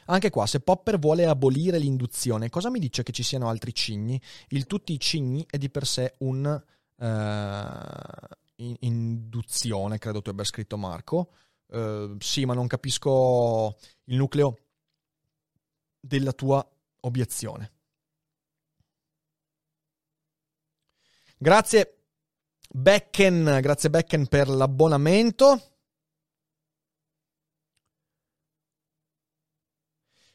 Anche qua, se Popper vuole abolire l'induzione, cosa mi dice che ci siano altri cigni? Il tutti i cigni è di per sé un uh, in- induzione, credo tu abbia scritto, Marco. Uh, sì, ma non capisco il nucleo della tua obiezione. Grazie Becken, grazie Becken per l'abbonamento.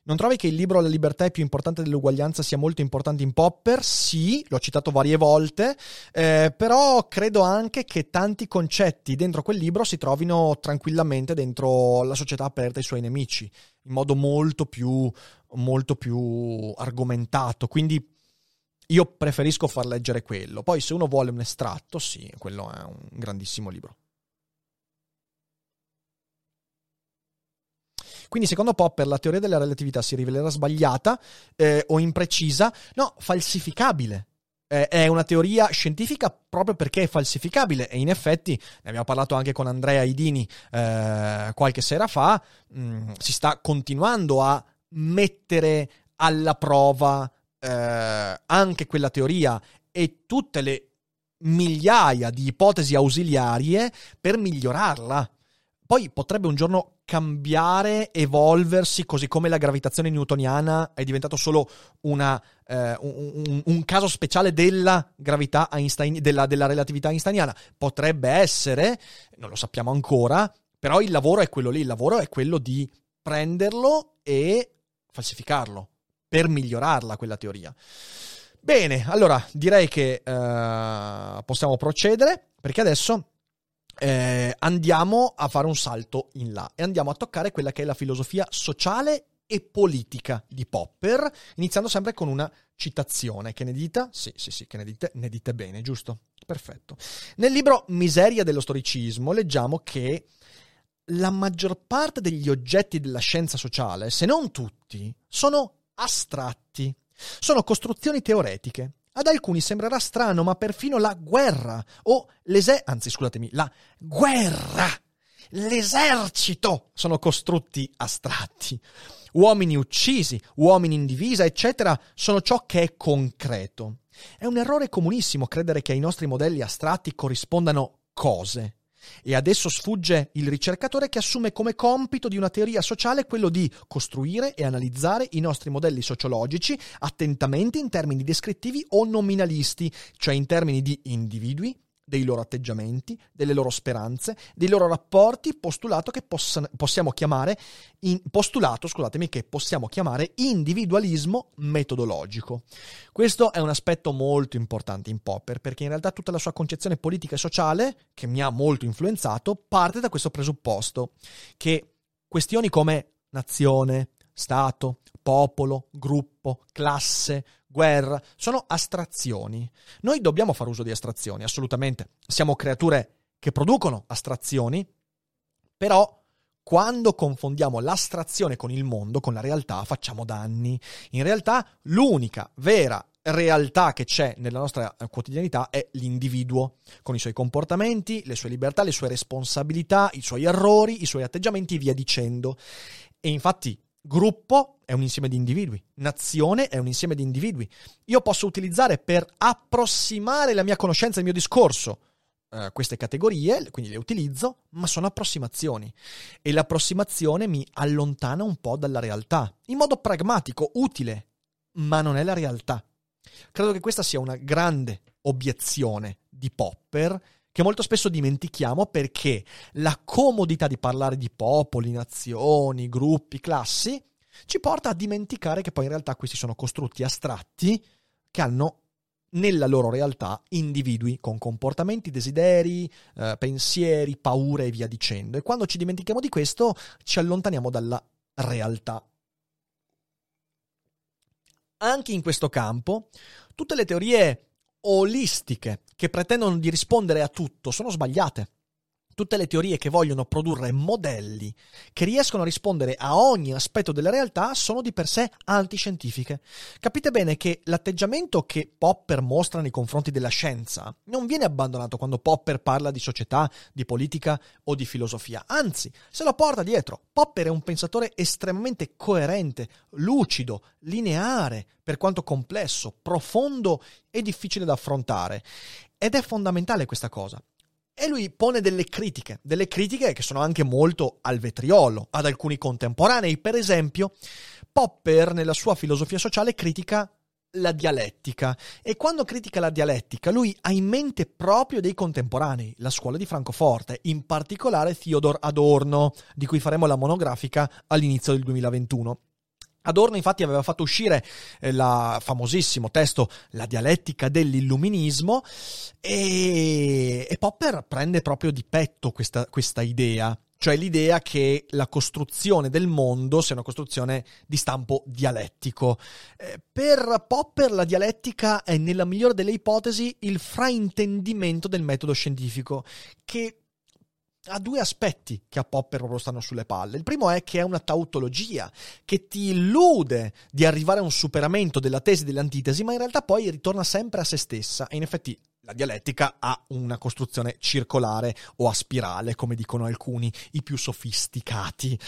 Non trovi che il libro La libertà è più importante dell'uguaglianza sia molto importante in Popper? Sì, l'ho citato varie volte, eh, però credo anche che tanti concetti dentro quel libro si trovino tranquillamente dentro La società aperta e i suoi nemici, in modo molto più, molto più argomentato, quindi io preferisco far leggere quello. Poi se uno vuole un estratto, sì, quello è un grandissimo libro. Quindi secondo Popper la teoria della relatività si rivelerà sbagliata eh, o imprecisa, no, falsificabile. Eh, è una teoria scientifica proprio perché è falsificabile e in effetti, ne abbiamo parlato anche con Andrea Idini eh, qualche sera fa, mh, si sta continuando a mettere alla prova eh, anche quella teoria e tutte le migliaia di ipotesi ausiliarie per migliorarla. Poi potrebbe un giorno cambiare, evolversi, così come la gravitazione newtoniana è diventato solo una, eh, un, un caso speciale della gravità Einstein, della, della relatività einsteiniana. Potrebbe essere, non lo sappiamo ancora, però il lavoro è quello lì, il lavoro è quello di prenderlo e falsificarlo per migliorarla quella teoria. Bene, allora direi che eh, possiamo procedere, perché adesso Eh, andiamo a fare un salto in là e andiamo a toccare quella che è la filosofia sociale e politica di Popper, iniziando sempre con una citazione. Che ne dita? Sì, sì, sì, che ne dite, ne dite bene, giusto? Perfetto. Nel libro Miseria dello storicismo leggiamo che la maggior parte degli oggetti della scienza sociale, se non tutti, sono astratti, sono costruzioni teoretiche. Ad alcuni sembrerà strano, ma perfino la guerra o l'eser... anzi, scusatemi, la guerra, l'esercito sono costrutti astratti. Uomini uccisi, uomini in divisa, eccetera, sono ciò che è concreto. È un errore comunissimo credere che ai nostri modelli astratti corrispondano cose. E adesso sfugge il ricercatore che assume come compito di una teoria sociale quello di costruire e analizzare i nostri modelli sociologici attentamente in termini descrittivi o nominalisti, cioè in termini di individui, dei loro atteggiamenti, delle loro speranze, dei loro rapporti, postulato che poss- possiamo chiamare in- postulato, scusatemi, che possiamo chiamare individualismo metodologico. Questo è un aspetto molto importante in Popper, perché in realtà tutta la sua concezione politica e sociale, che mi ha molto influenzato, parte da questo presupposto che questioni come nazione, stato, popolo, gruppo, classe, guerra, sono astrazioni. Noi dobbiamo far uso di astrazioni, assolutamente. Siamo creature che producono astrazioni, però quando confondiamo l'astrazione con il mondo, con la realtà, facciamo danni. In realtà l'unica vera realtà che c'è nella nostra quotidianità è l'individuo, con i suoi comportamenti, le sue libertà, le sue responsabilità, i suoi errori, i suoi atteggiamenti e via dicendo. E infatti gruppo è un insieme di individui, nazione è un insieme di individui. Io posso utilizzare per approssimare la mia conoscenza, il mio discorso, eh, queste categorie, quindi le utilizzo, ma sono approssimazioni. E l'approssimazione mi allontana un po' dalla realtà, in modo pragmatico, utile, ma non è la realtà. Credo che questa sia una grande obiezione di Popper, che molto spesso dimentichiamo perché la comodità di parlare di popoli, nazioni, gruppi, classi ci porta a dimenticare che poi in realtà questi sono costrutti astratti che hanno nella loro realtà individui con comportamenti, desideri, eh, pensieri, paure e via dicendo. E quando ci dimentichiamo di questo ci allontaniamo dalla realtà. Anche in questo campo tutte le teorie olistiche che pretendono di rispondere a tutto sono sbagliate. Tutte le teorie che vogliono produrre modelli che riescono a rispondere a ogni aspetto della realtà sono di per sé antiscientifiche. Capite bene che l'atteggiamento che Popper mostra nei confronti della scienza non viene abbandonato quando Popper parla di società, di politica o di filosofia. Anzi, se lo porta dietro. Popper è un pensatore estremamente coerente, lucido, lineare, per quanto complesso, profondo e difficile da affrontare. Ed è fondamentale questa cosa. E lui pone delle critiche, delle critiche che sono anche molto al vetriolo, ad alcuni contemporanei. Per esempio, Popper nella sua filosofia sociale critica la dialettica, e quando critica la dialettica lui ha in mente proprio dei contemporanei, la scuola di Francoforte, in particolare Theodor Adorno, di cui faremo la monografica all'inizio del duemilaventuno. Adorno infatti aveva fatto uscire il famosissimo testo La dialettica dell'illuminismo e, e Popper prende proprio di petto questa, questa idea, cioè l'idea che la costruzione del mondo sia una costruzione di stampo dialettico. Per Popper la dialettica è nella migliore delle ipotesi il fraintendimento del metodo scientifico, che ha due aspetti che a Popper proprio stanno sulle palle. Il primo è che è una tautologia che ti illude di arrivare a un superamento della tesi e dell'antitesi, ma in realtà poi ritorna sempre a se stessa. E in effetti la dialettica ha una costruzione circolare o a spirale, come dicono alcuni, i più sofisticati.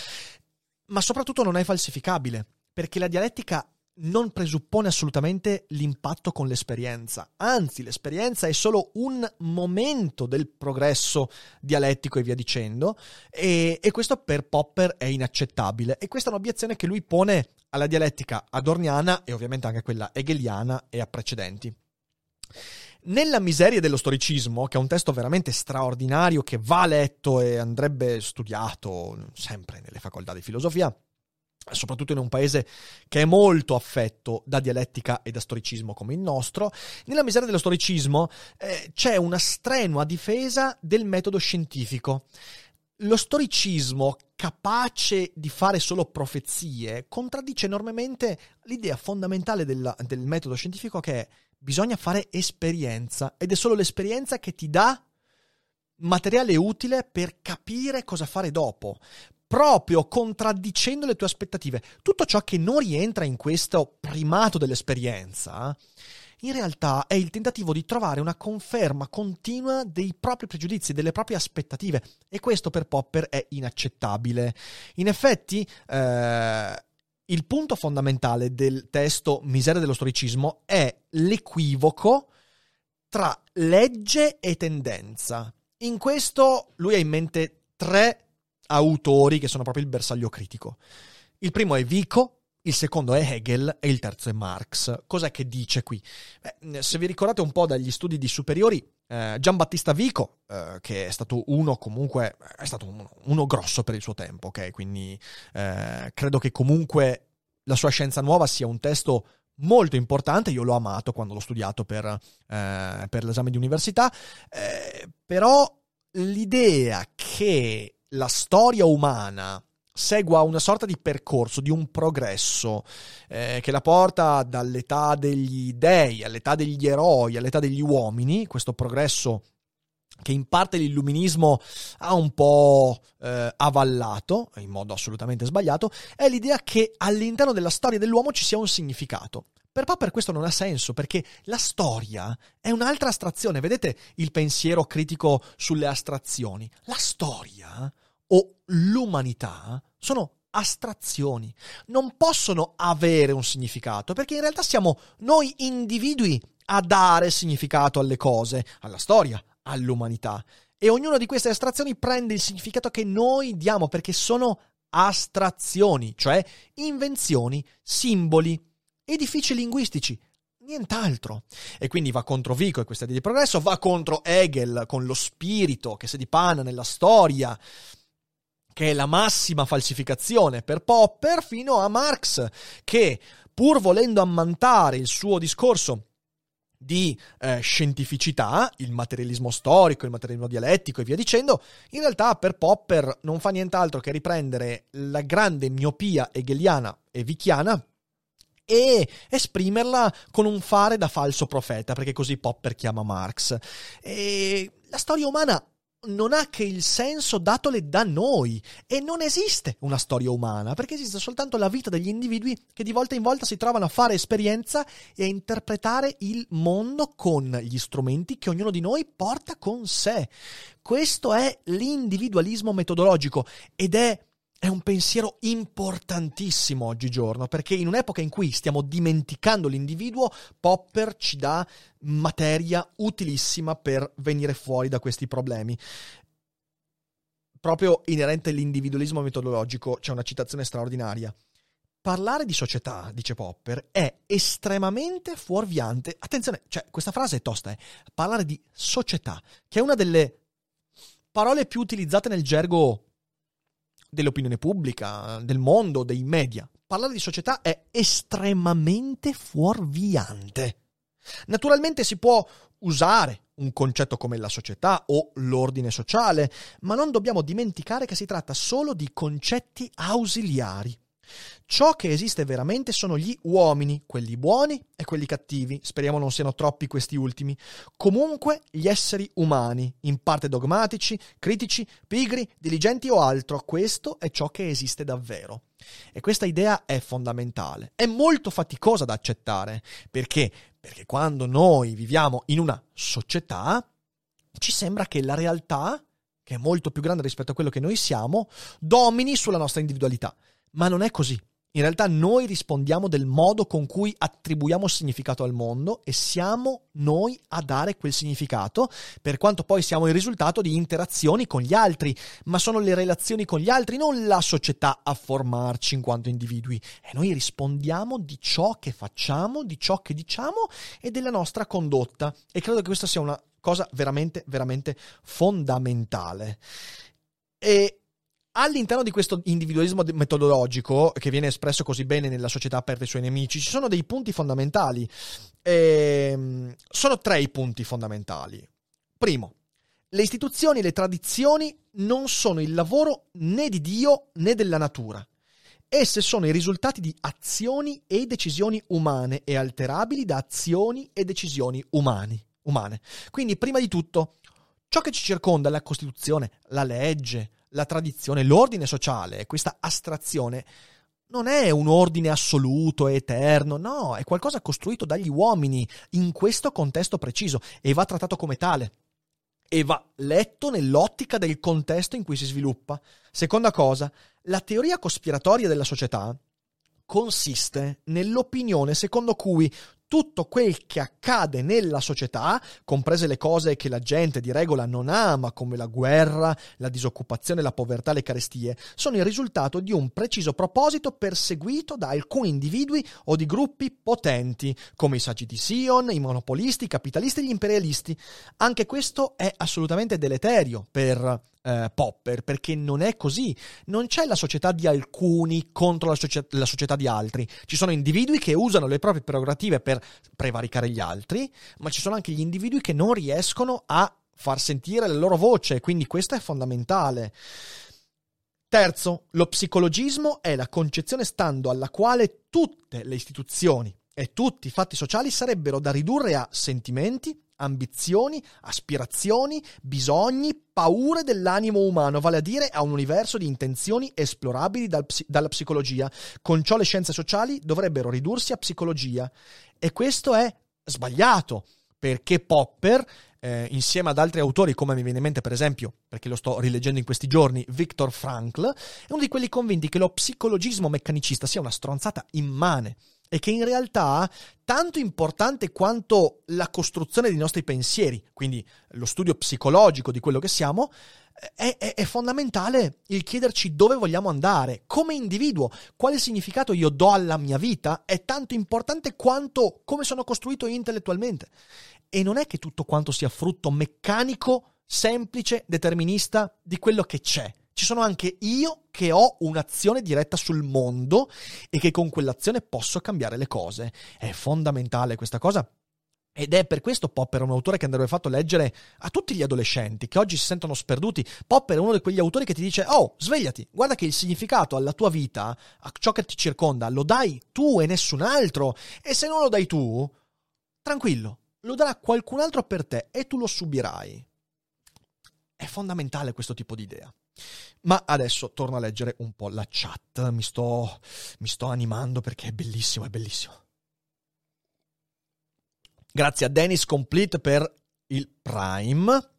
Ma soprattutto non è falsificabile, perché la dialettica non presuppone assolutamente l'impatto con l'esperienza, anzi l'esperienza è solo un momento del progresso dialettico e via dicendo, e, e questo per Popper è inaccettabile, e questa è un'obiezione che lui pone alla dialettica adorniana e ovviamente anche a quella hegeliana e a precedenti. Nella miseria dello storicismo, che è un testo veramente straordinario che va letto e andrebbe studiato sempre nelle facoltà di filosofia, soprattutto in un paese che è molto affetto da dialettica e da storicismo come il nostro, nella miseria dello storicismo eh, c'è una strenua difesa del metodo scientifico. Lo storicismo, capace di fare solo profezie, contraddice enormemente l'idea fondamentale della, del metodo scientifico, che è: bisogna fare esperienza, ed è solo l'esperienza che ti dà materiale utile per capire cosa fare dopo, proprio contraddicendo le tue aspettative. Tutto ciò che non rientra in questo primato dell'esperienza, in realtà è il tentativo di trovare una conferma continua dei propri pregiudizi, delle proprie aspettative, e questo per Popper è inaccettabile. In effetti, eh, il punto fondamentale del testo Miseria dello storicismo è l'equivoco tra legge e tendenza. In questo lui ha in mente tre autori che sono proprio il bersaglio critico. Il primo è Vico, il secondo è Hegel e il terzo è Marx. Cos'è che dice qui? Beh, se vi ricordate un po' dagli studi di superiori, eh, Giambattista Vico, eh, che è stato uno comunque, è stato uno, uno grosso per il suo tempo, ok? Quindi eh, credo che comunque la sua Scienza Nuova sia un testo molto importante, io l'ho amato quando l'ho studiato per, eh, per l'esame di università, eh, però l'idea che la storia umana segua una sorta di percorso, di un progresso eh, che la porta dall'età degli dei all'età degli eroi, all'età degli uomini, questo progresso che in parte l'illuminismo ha un po' eh, avallato, in modo assolutamente sbagliato, è l'idea che all'interno della storia dell'uomo ci sia un significato. Per Popper questo non ha senso, perché la storia è un'altra astrazione. Vedete il pensiero critico sulle astrazioni. La storia o l'umanità sono astrazioni, non possono avere un significato, perché in realtà siamo noi individui a dare significato alle cose, alla storia, all'umanità, e ognuna di queste astrazioni prende il significato che noi diamo, perché sono astrazioni, cioè invenzioni, simboli, edifici linguistici, nient'altro. E quindi va contro Vico e questa idea di progresso, va contro Hegel con lo spirito che si dipana nella storia, che è la massima falsificazione per Popper, fino a Marx, che pur volendo ammantare il suo discorso di eh, scientificità, il materialismo storico, il materialismo dialettico e via dicendo, in realtà per Popper non fa nient'altro che riprendere la grande miopia hegeliana e vicchiana e esprimerla con un fare da falso profeta, perché così Popper chiama Marx. E la storia umana non ha che il senso datole da noi, e non esiste una storia umana, perché esiste soltanto la vita degli individui che di volta in volta si trovano a fare esperienza e a interpretare il mondo con gli strumenti che ognuno di noi porta con sé. Questo è l'individualismo metodologico, ed è, è un pensiero importantissimo oggigiorno, perché in un'epoca in cui stiamo dimenticando l'individuo, Popper ci dà materia utilissima per venire fuori da questi problemi. Proprio inerente all'individualismo metodologico c'è una citazione straordinaria. Parlare di società, dice Popper, è estremamente fuorviante. Attenzione, cioè questa frase è tosta, eh. Parlare di società, che è una delle parole più utilizzate nel gergo dell'opinione pubblica, del mondo, dei media. Parlare di società è estremamente fuorviante. Naturalmente si può usare un concetto come la società o l'ordine sociale, ma non dobbiamo dimenticare che si tratta solo di concetti ausiliari. Ciò che esiste veramente sono gli uomini, quelli buoni e quelli cattivi, speriamo non siano troppi questi ultimi, comunque gli esseri umani, in parte dogmatici, critici, pigri, diligenti o altro, questo è ciò che esiste davvero. E questa idea è fondamentale, è molto faticosa da accettare, perché perché quando noi viviamo in una società ci sembra che la realtà, che è molto più grande rispetto a quello che noi siamo, domini sulla nostra individualità. Ma non è così. In realtà noi rispondiamo del modo con cui attribuiamo significato al mondo, e siamo noi a dare quel significato, per quanto poi siamo il risultato di interazioni con gli altri, ma sono le relazioni con gli altri, non la società, a formarci in quanto individui. E noi rispondiamo di ciò che facciamo, di ciò che diciamo e della nostra condotta. E credo che questa sia una cosa veramente, veramente fondamentale. E all'interno di questo individualismo metodologico, che viene espresso così bene nella società aperta ai suoi nemici, ci sono dei punti fondamentali. Ehm, sono tre i punti fondamentali. Primo, le istituzioni e le tradizioni non sono il lavoro né di Dio né della natura. Esse sono i risultati di azioni e decisioni umane, e alterabili da azioni e decisioni umani, umane. Quindi, prima di tutto, ciò che ci circonda, la Costituzione, la legge, la tradizione, l'ordine sociale, questa astrazione non è un ordine assoluto e eterno, no, è qualcosa costruito dagli uomini in questo contesto preciso, e va trattato come tale e va letto nell'ottica del contesto in cui si sviluppa. Seconda cosa, la teoria cospiratoria della società consiste nell'opinione secondo cui tutto quel che accade nella società, comprese le cose che la gente di regola non ama, come la guerra, la disoccupazione, la povertà, le carestie, sono il risultato di un preciso proposito perseguito da alcuni individui o di gruppi potenti, come i saggi di Sion, i monopolisti, i capitalisti e gli imperialisti. Anche questo è assolutamente deleterio per eh, Popper, perché non è così. Non c'è la società di alcuni contro la, socia- la società di altri. Ci sono individui che usano le proprie prerogative per prevaricare gli altri, ma ci sono anche gli individui che non riescono a far sentire la loro voce, quindi questo è fondamentale. Terzo, lo psicologismo è la concezione stando alla quale tutte le istituzioni e tutti i fatti sociali sarebbero da ridurre a sentimenti, ambizioni, aspirazioni, bisogni, paure dell'animo umano, vale a dire a un universo di intenzioni esplorabili dal ps- dalla psicologia. Con ciò le scienze sociali dovrebbero ridursi a psicologia. E questo è sbagliato, perché Popper, eh, insieme ad altri autori, come mi viene in mente per esempio, perché lo sto rileggendo in questi giorni, Viktor Frankl, è uno di quelli convinti che lo psicologismo meccanicista sia una stronzata immane, e che in realtà tanto importante quanto la costruzione dei nostri pensieri, quindi lo studio psicologico di quello che siamo, è, è, è fondamentale il chiederci dove vogliamo andare, come individuo, quale significato io do alla mia vita, è tanto importante quanto come sono costruito io intellettualmente. E non è che tutto quanto sia frutto meccanico, semplice, determinista di quello che c'è. Ci sono anche io che ho un'azione diretta sul mondo e che con quell'azione posso cambiare le cose. È fondamentale questa cosa. Ed è per questo Popper è un autore che andrebbe fatto leggere a tutti gli adolescenti che oggi si sentono sperduti. Popper è uno di quegli autori che ti dice: oh, svegliati, guarda che il significato alla tua vita, a ciò che ti circonda, lo dai tu e nessun altro. E se non lo dai tu, tranquillo, lo darà qualcun altro per te e tu lo subirai. È fondamentale questo tipo di idea. Ma adesso torno a leggere un po' la chat, mi sto, mi sto animando perché è bellissimo, è bellissimo. Grazie a Dennis Complete per il Prime.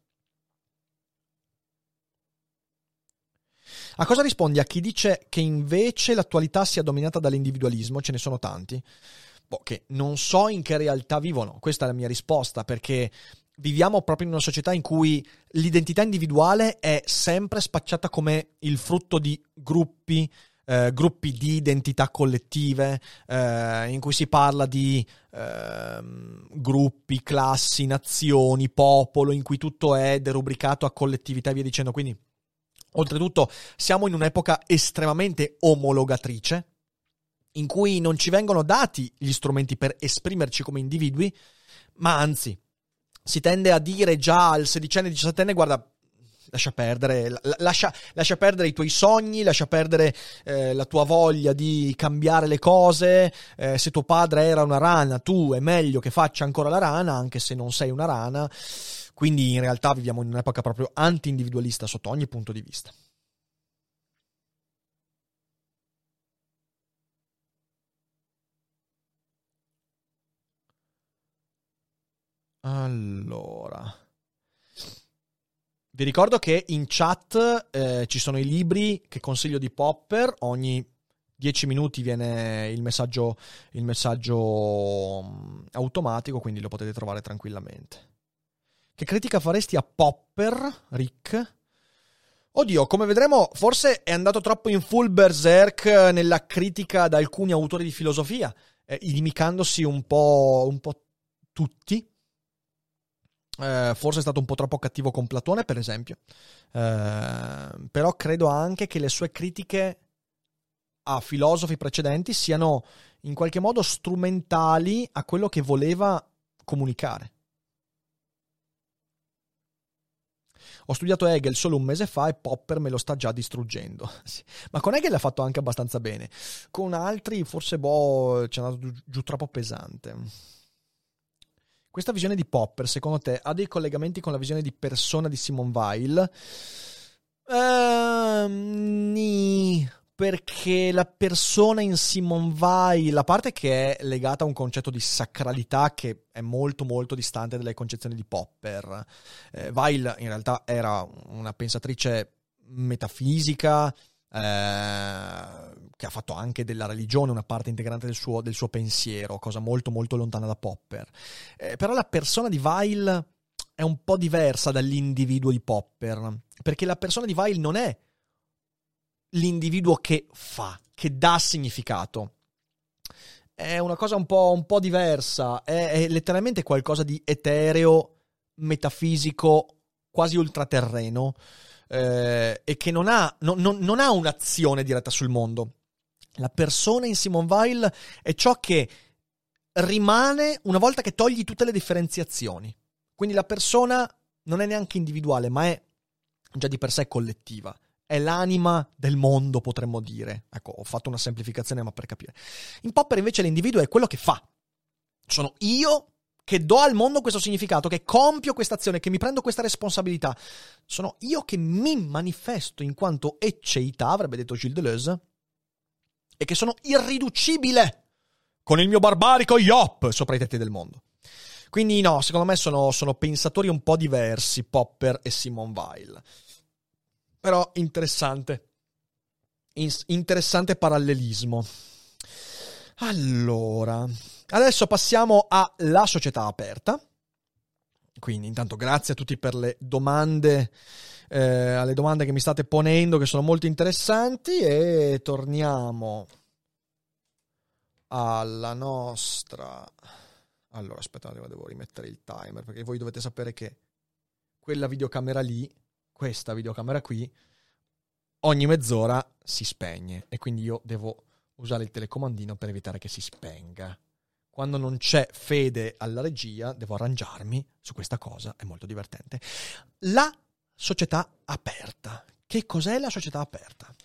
A cosa rispondi a chi dice che invece l'attualità sia dominata dall'individualismo? Ce ne sono tanti. Boh, che non so in che realtà vivono, questa è la mia risposta, perché viviamo proprio in una società in cui l'identità individuale è sempre spacciata come il frutto di gruppi, eh, gruppi di identità collettive, eh, in cui si parla di eh, gruppi, classi, nazioni, popolo, in cui tutto è derubricato a collettività e via dicendo. Quindi, oltretutto, siamo in un'epoca estremamente omologatrice, in cui non ci vengono dati gli strumenti per esprimerci come individui, ma anzi, si tende a dire già al sedicenne, diciassettenne, guarda, lascia perdere, lascia, lascia perdere i tuoi sogni, lascia perdere eh, la tua voglia di cambiare le cose. Eh, se tuo padre era una rana, tu è meglio che faccia ancora la rana, anche se non sei una rana. Quindi in realtà viviamo in un'epoca proprio anti-individualista sotto ogni punto di vista. Allora, vi ricordo che in chat eh, ci sono i libri che consiglio di Popper, ogni dieci minuti viene il messaggio, il messaggio automatico, quindi lo potete trovare tranquillamente. Che critica faresti a Popper, Rick? Oddio, come vedremo, forse è andato troppo in full berserk nella critica ad alcuni autori di filosofia, eh, inimicandosi un po', un po' tutti. Eh, forse è stato un po' troppo cattivo con Platone, per esempio, eh, però credo anche che le sue critiche a filosofi precedenti siano in qualche modo strumentali a quello che voleva comunicare. Ho studiato Hegel solo un mese fa e Popper me lo sta già distruggendo. Ma con Hegel l'ha fatto anche abbastanza bene, con altri forse boh, ci è andato giù, giù troppo pesante. Questa visione di Popper, secondo te, ha dei collegamenti con la visione di persona di Simone Weil? Ehm, nì, perché la persona in Simone Weil, a parte che è legata a un concetto di sacralità che è molto molto distante dalle concezioni di Popper. Eh, Weil in realtà era una pensatrice metafisica, eh, che ha fatto anche della religione una parte integrante del suo, del suo pensiero, cosa molto molto lontana da Popper. Eh, però la persona di Weil è un po' diversa dall'individuo di Popper, perché la persona di Weil non è l'individuo che fa, che dà significato. È una cosa un po', un po' diversa, è, è letteralmente qualcosa di etereo, metafisico, quasi ultraterreno, eh, e che non ha, non, non, non ha un'azione diretta sul mondo. La persona in Simone Weil è ciò che rimane una volta che togli tutte le differenziazioni. Quindi la persona non è neanche individuale, ma è già di per sé collettiva. È l'anima del mondo, potremmo dire. Ecco, ho fatto una semplificazione, ma per capire. In Popper invece l'individuo è quello che fa. Sono io che do al mondo questo significato, che compio questa azione, che mi prendo questa responsabilità. Sono io che mi manifesto in quanto ecceità, avrebbe detto Gilles Deleuze, e che sono irriducibile con il mio barbarico iop sopra i tetti del mondo. Quindi no, secondo me sono, sono pensatori un po' diversi, Popper e Simone Weil. Però interessante, In- interessante parallelismo. Allora, adesso passiamo a La società aperta. Quindi intanto grazie a tutti per le domande, eh, alle domande che mi state ponendo, che sono molto interessanti, e torniamo alla nostra... Allora, aspettate, devo rimettere il timer, perché voi dovete sapere che quella videocamera lì, questa videocamera qui, ogni mezz'ora si spegne, e quindi io devo usare il telecomandino per evitare che si spenga. Quando non c'è fede alla regia, devo arrangiarmi su questa cosa, è molto divertente. La società aperta. Che cos'è la società aperta?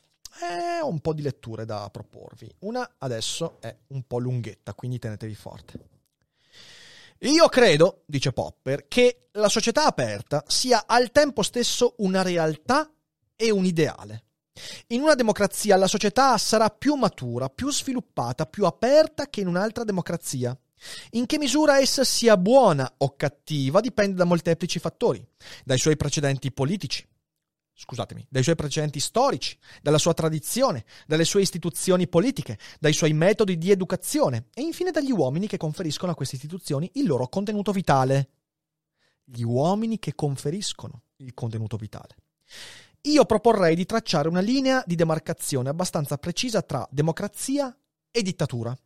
Eh, ho un po' di letture da proporvi. Una adesso è un po' lunghetta, quindi tenetevi forte. Io credo, dice Popper, che la società aperta sia al tempo stesso una realtà e un ideale. In una democrazia la società sarà più matura, più sviluppata, più aperta che in un'altra democrazia. In che misura essa sia buona o cattiva dipende da molteplici fattori, dai suoi precedenti politici, scusatemi, dai suoi precedenti storici, dalla sua tradizione, dalle sue istituzioni politiche, dai suoi metodi di educazione e infine dagli uomini che conferiscono a queste istituzioni il loro contenuto vitale. Gli uomini che conferiscono il contenuto vitale. Io proporrei di tracciare una linea di demarcazione abbastanza precisa tra democrazia e dittatura.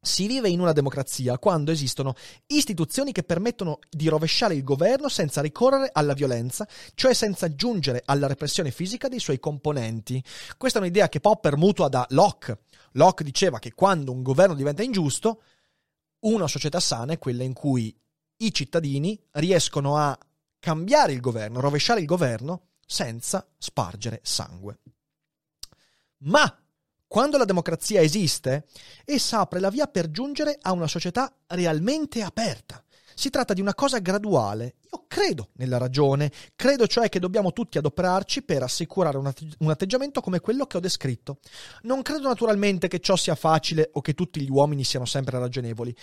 Si vive in una democrazia quando esistono istituzioni che permettono di rovesciare il governo senza ricorrere alla violenza, cioè senza giungere alla repressione fisica dei suoi componenti. Questa è un'idea che Popper mutua da Locke. Locke diceva che quando un governo diventa ingiusto, una società sana è quella in cui i cittadini riescono a cambiare il governo, rovesciare il governo senza spargere sangue. Ma quando la democrazia esiste, essa apre la via per giungere a una società realmente aperta. Si tratta di una cosa graduale. Io credo nella ragione, credo cioè che dobbiamo tutti adoperarci per assicurare un, atteggi- un atteggiamento come quello che ho descritto. Non credo naturalmente che ciò sia facile o che tutti gli uomini siano sempre ragionevoli.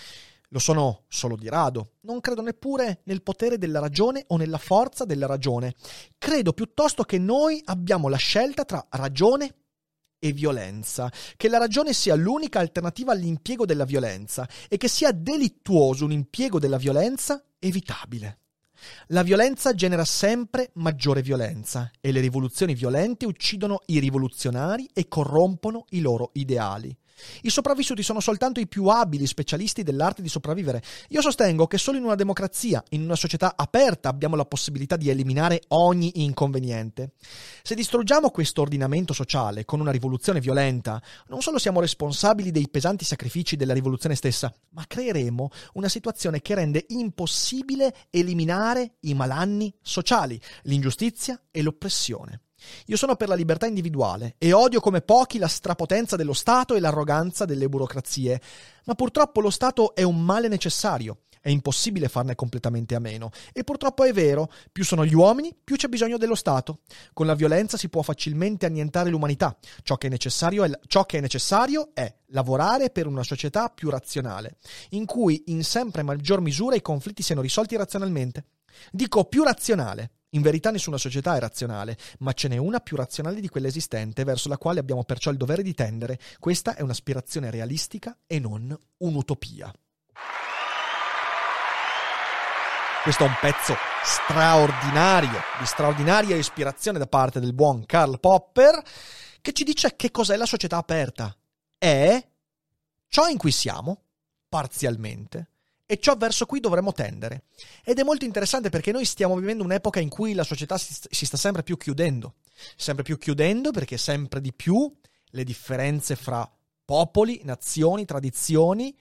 Lo sono solo di rado. Non credo neppure nel potere della ragione o nella forza della ragione. Credo piuttosto che noi abbiamo la scelta tra ragione e violenza, che la ragione sia l'unica alternativa all'impiego della violenza e che sia delittuoso un impiego della violenza evitabile. La violenza genera sempre maggiore violenza e le rivoluzioni violente uccidono i rivoluzionari e corrompono i loro ideali. I sopravvissuti sono soltanto i più abili specialisti dell'arte di sopravvivere. Io sostengo che solo in una democrazia, in una società aperta, abbiamo la possibilità di eliminare ogni inconveniente. Se distruggiamo questo ordinamento sociale con una rivoluzione violenta, non solo siamo responsabili dei pesanti sacrifici della rivoluzione stessa, ma creeremo una situazione che rende impossibile eliminare i malanni sociali, l'ingiustizia e l'oppressione. Io sono per la libertà individuale e odio come pochi la strapotenza dello Stato e l'arroganza delle burocrazie, ma purtroppo lo Stato è un male necessario, è impossibile farne completamente a meno, e purtroppo è vero, più sono gli uomini, più c'è bisogno dello Stato. Con la violenza si può facilmente annientare l'umanità, ciò che è necessario è, ciò che è, necessario è lavorare per una società più razionale, in cui in sempre maggior misura i conflitti siano risolti razionalmente. Dico più razionale. In verità nessuna società è razionale, ma ce n'è una più razionale di quella esistente, verso la quale abbiamo perciò il dovere di tendere. Questa è un'aspirazione realistica e non un'utopia. Questo è un pezzo straordinario, di straordinaria ispirazione da parte del buon Karl Popper, che ci dice che cos'è la società aperta. È ciò in cui siamo, parzialmente, e ciò verso cui dovremmo tendere. Ed è molto interessante perché noi stiamo vivendo un'epoca in cui la società si sta sempre più chiudendo. Sempre più chiudendo perché sempre di più le differenze fra popoli, nazioni, tradizioni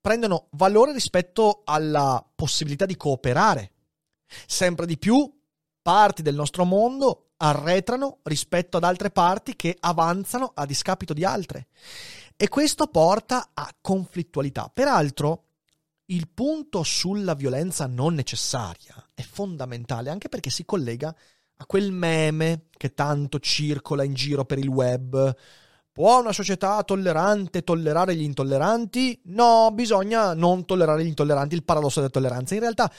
prendono valore rispetto alla possibilità di cooperare. Sempre di più parti del nostro mondo arretrano rispetto ad altre parti che avanzano a discapito di altre. E questo porta a conflittualità. Peraltro, il punto sulla violenza non necessaria è fondamentale, anche perché si collega a quel meme che tanto circola in giro per il web. Può una società tollerante tollerare gli intolleranti? No, bisogna non tollerare gli intolleranti, il paradosso della tolleranza. In realtà,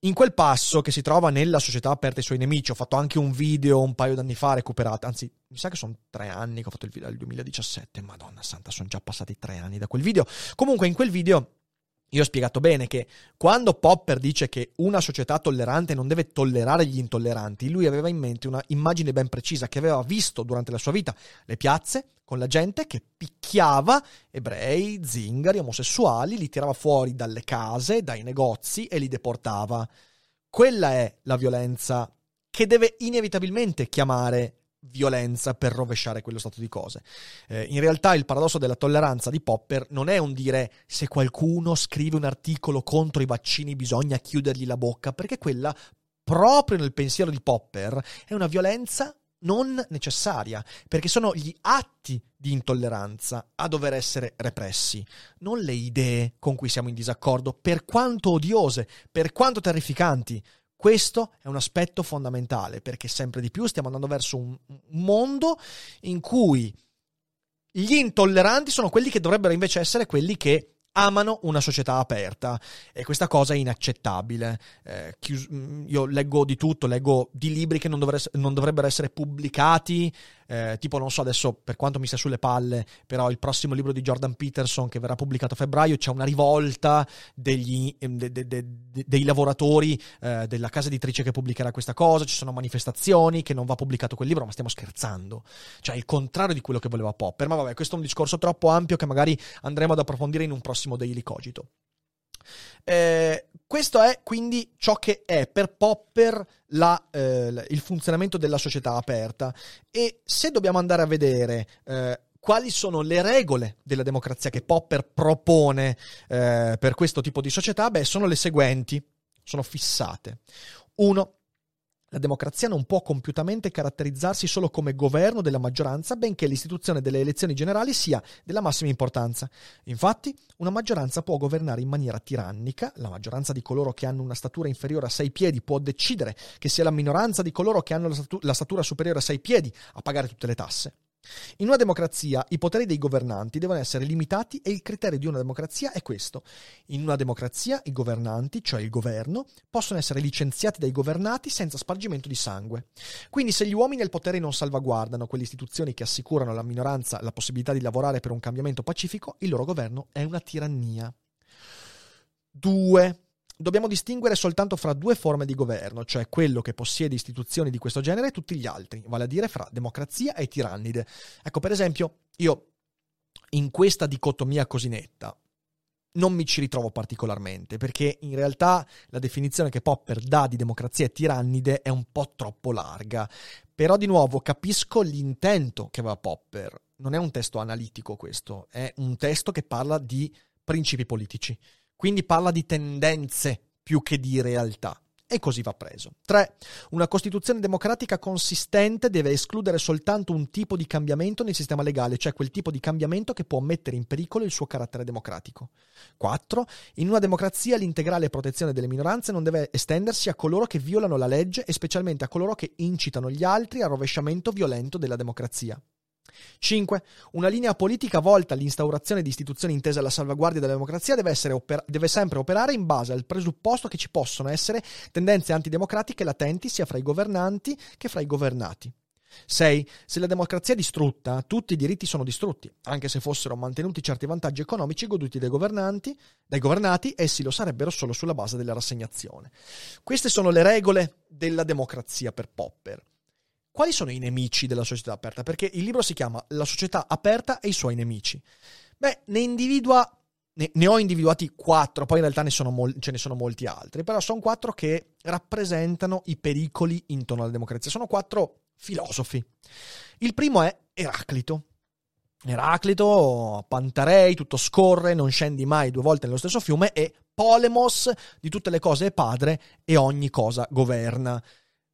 in quel passo che si trova nella società aperta ai suoi nemici, ho fatto anche un video un paio d'anni fa recuperato, anzi, mi sa che sono tre anni che ho fatto il video, del duemiladiciassette, madonna santa, sono già passati tre anni da quel video. Comunque, in quel video io ho spiegato bene che quando Popper dice che una società tollerante non deve tollerare gli intolleranti, lui aveva in mente una immagine ben precisa che aveva visto durante la sua vita, le piazze con la gente che picchiava ebrei, zingari, omosessuali, li tirava fuori dalle case, dai negozi e li deportava. Quella è la violenza che deve inevitabilmente chiamare violenza per rovesciare quello stato di cose. Eh, in realtà il paradosso della tolleranza di Popper non è un dire se qualcuno scrive un articolo contro i vaccini bisogna chiudergli la bocca, perché quella, proprio nel pensiero di Popper, è una violenza non necessaria, perché sono gli atti di intolleranza a dover essere repressi, non le idee con cui siamo in disaccordo, per quanto odiose, per quanto terrificanti. Questo è un aspetto fondamentale, perché sempre di più stiamo andando verso un mondo in cui gli intolleranti sono quelli che dovrebbero invece essere quelli che amano una società aperta, e questa cosa è inaccettabile. Eh, chius- io leggo di tutto, leggo di libri che non, dovre- non dovrebbero essere pubblicati, eh, tipo non so adesso per quanto mi sia sulle palle, però il prossimo libro di Jordan Peterson che verrà pubblicato a febbraio, c'è una rivolta degli, de- de- de- de- dei lavoratori eh, della casa editrice che pubblicherà questa cosa, ci sono manifestazioni che non va pubblicato quel libro, ma stiamo scherzando, cioè il contrario di quello che voleva Popper. Ma vabbè, questo è un discorso troppo ampio che magari andremo ad approfondire in un prossimo Daily Cogito. Eh, questo è quindi ciò che è per Popper la, eh, il funzionamento della società aperta, e se dobbiamo andare a vedere eh, quali sono le regole della democrazia che Popper propone eh, per questo tipo di società, beh, sono le seguenti, sono fissate. Uno, la democrazia non può compiutamente caratterizzarsi solo come governo della maggioranza, benché l'istituzione delle elezioni generali sia della massima importanza. Infatti, una maggioranza può governare in maniera tirannica, la maggioranza di coloro che hanno una statura inferiore a sei piedi può decidere che sia la minoranza di coloro che hanno la, statu- la statura superiore a sei piedi a pagare tutte le tasse. In una democrazia i poteri dei governanti devono essere limitati, e il criterio di una democrazia è questo. In una democrazia i governanti, cioè il governo, possono essere licenziati dai governati senza spargimento di sangue. Quindi se gli uomini al potere non salvaguardano quelle istituzioni che assicurano alla minoranza la possibilità di lavorare per un cambiamento pacifico, il loro governo è una tirannia. Due. Dobbiamo distinguere soltanto fra due forme di governo, cioè quello che possiede istituzioni di questo genere e tutti gli altri, vale a dire fra democrazia e tirannide. Ecco, per esempio, io in questa dicotomia così netta non mi ci ritrovo particolarmente, perché in realtà la definizione che Popper dà di democrazia e tirannide è un po' troppo larga. Però di nuovo capisco l'intento che aveva Popper. Non è un testo analitico questo, è un testo che parla di principi politici. Quindi parla di tendenze più che di realtà, e così va preso. Tre. Una Costituzione democratica consistente deve escludere soltanto un tipo di cambiamento nel sistema legale, cioè quel tipo di cambiamento che può mettere in pericolo il suo carattere democratico. Quattro. In una democrazia l'integrale protezione delle minoranze non deve estendersi a coloro che violano la legge e specialmente a coloro che incitano gli altri al rovesciamento violento della democrazia. cinque. Una linea politica volta all'instaurazione di istituzioni intese alla salvaguardia della democrazia deve, essere oper- deve sempre operare in base al presupposto che ci possono essere tendenze antidemocratiche latenti sia fra i governanti che fra i governati. sei. Se la democrazia è distrutta, tutti i diritti sono distrutti, anche se fossero mantenuti certi vantaggi economici goduti dai governanti, dai governati, essi lo sarebbero solo sulla base della rassegnazione. Queste sono le regole della democrazia per Popper. Quali sono i nemici della società aperta? Perché il libro si chiama La società aperta e i suoi nemici. Beh, ne individua, ne, ne ho individuati quattro, poi in realtà ne sono mol, ce ne sono molti altri, però sono quattro che rappresentano i pericoli intorno alla democrazia. Sono quattro filosofi. Il primo è Eraclito. Eraclito, Pantarei, tutto scorre, non scendi mai due volte nello stesso fiume, e Polemos, di tutte le cose è padre e ogni cosa governa.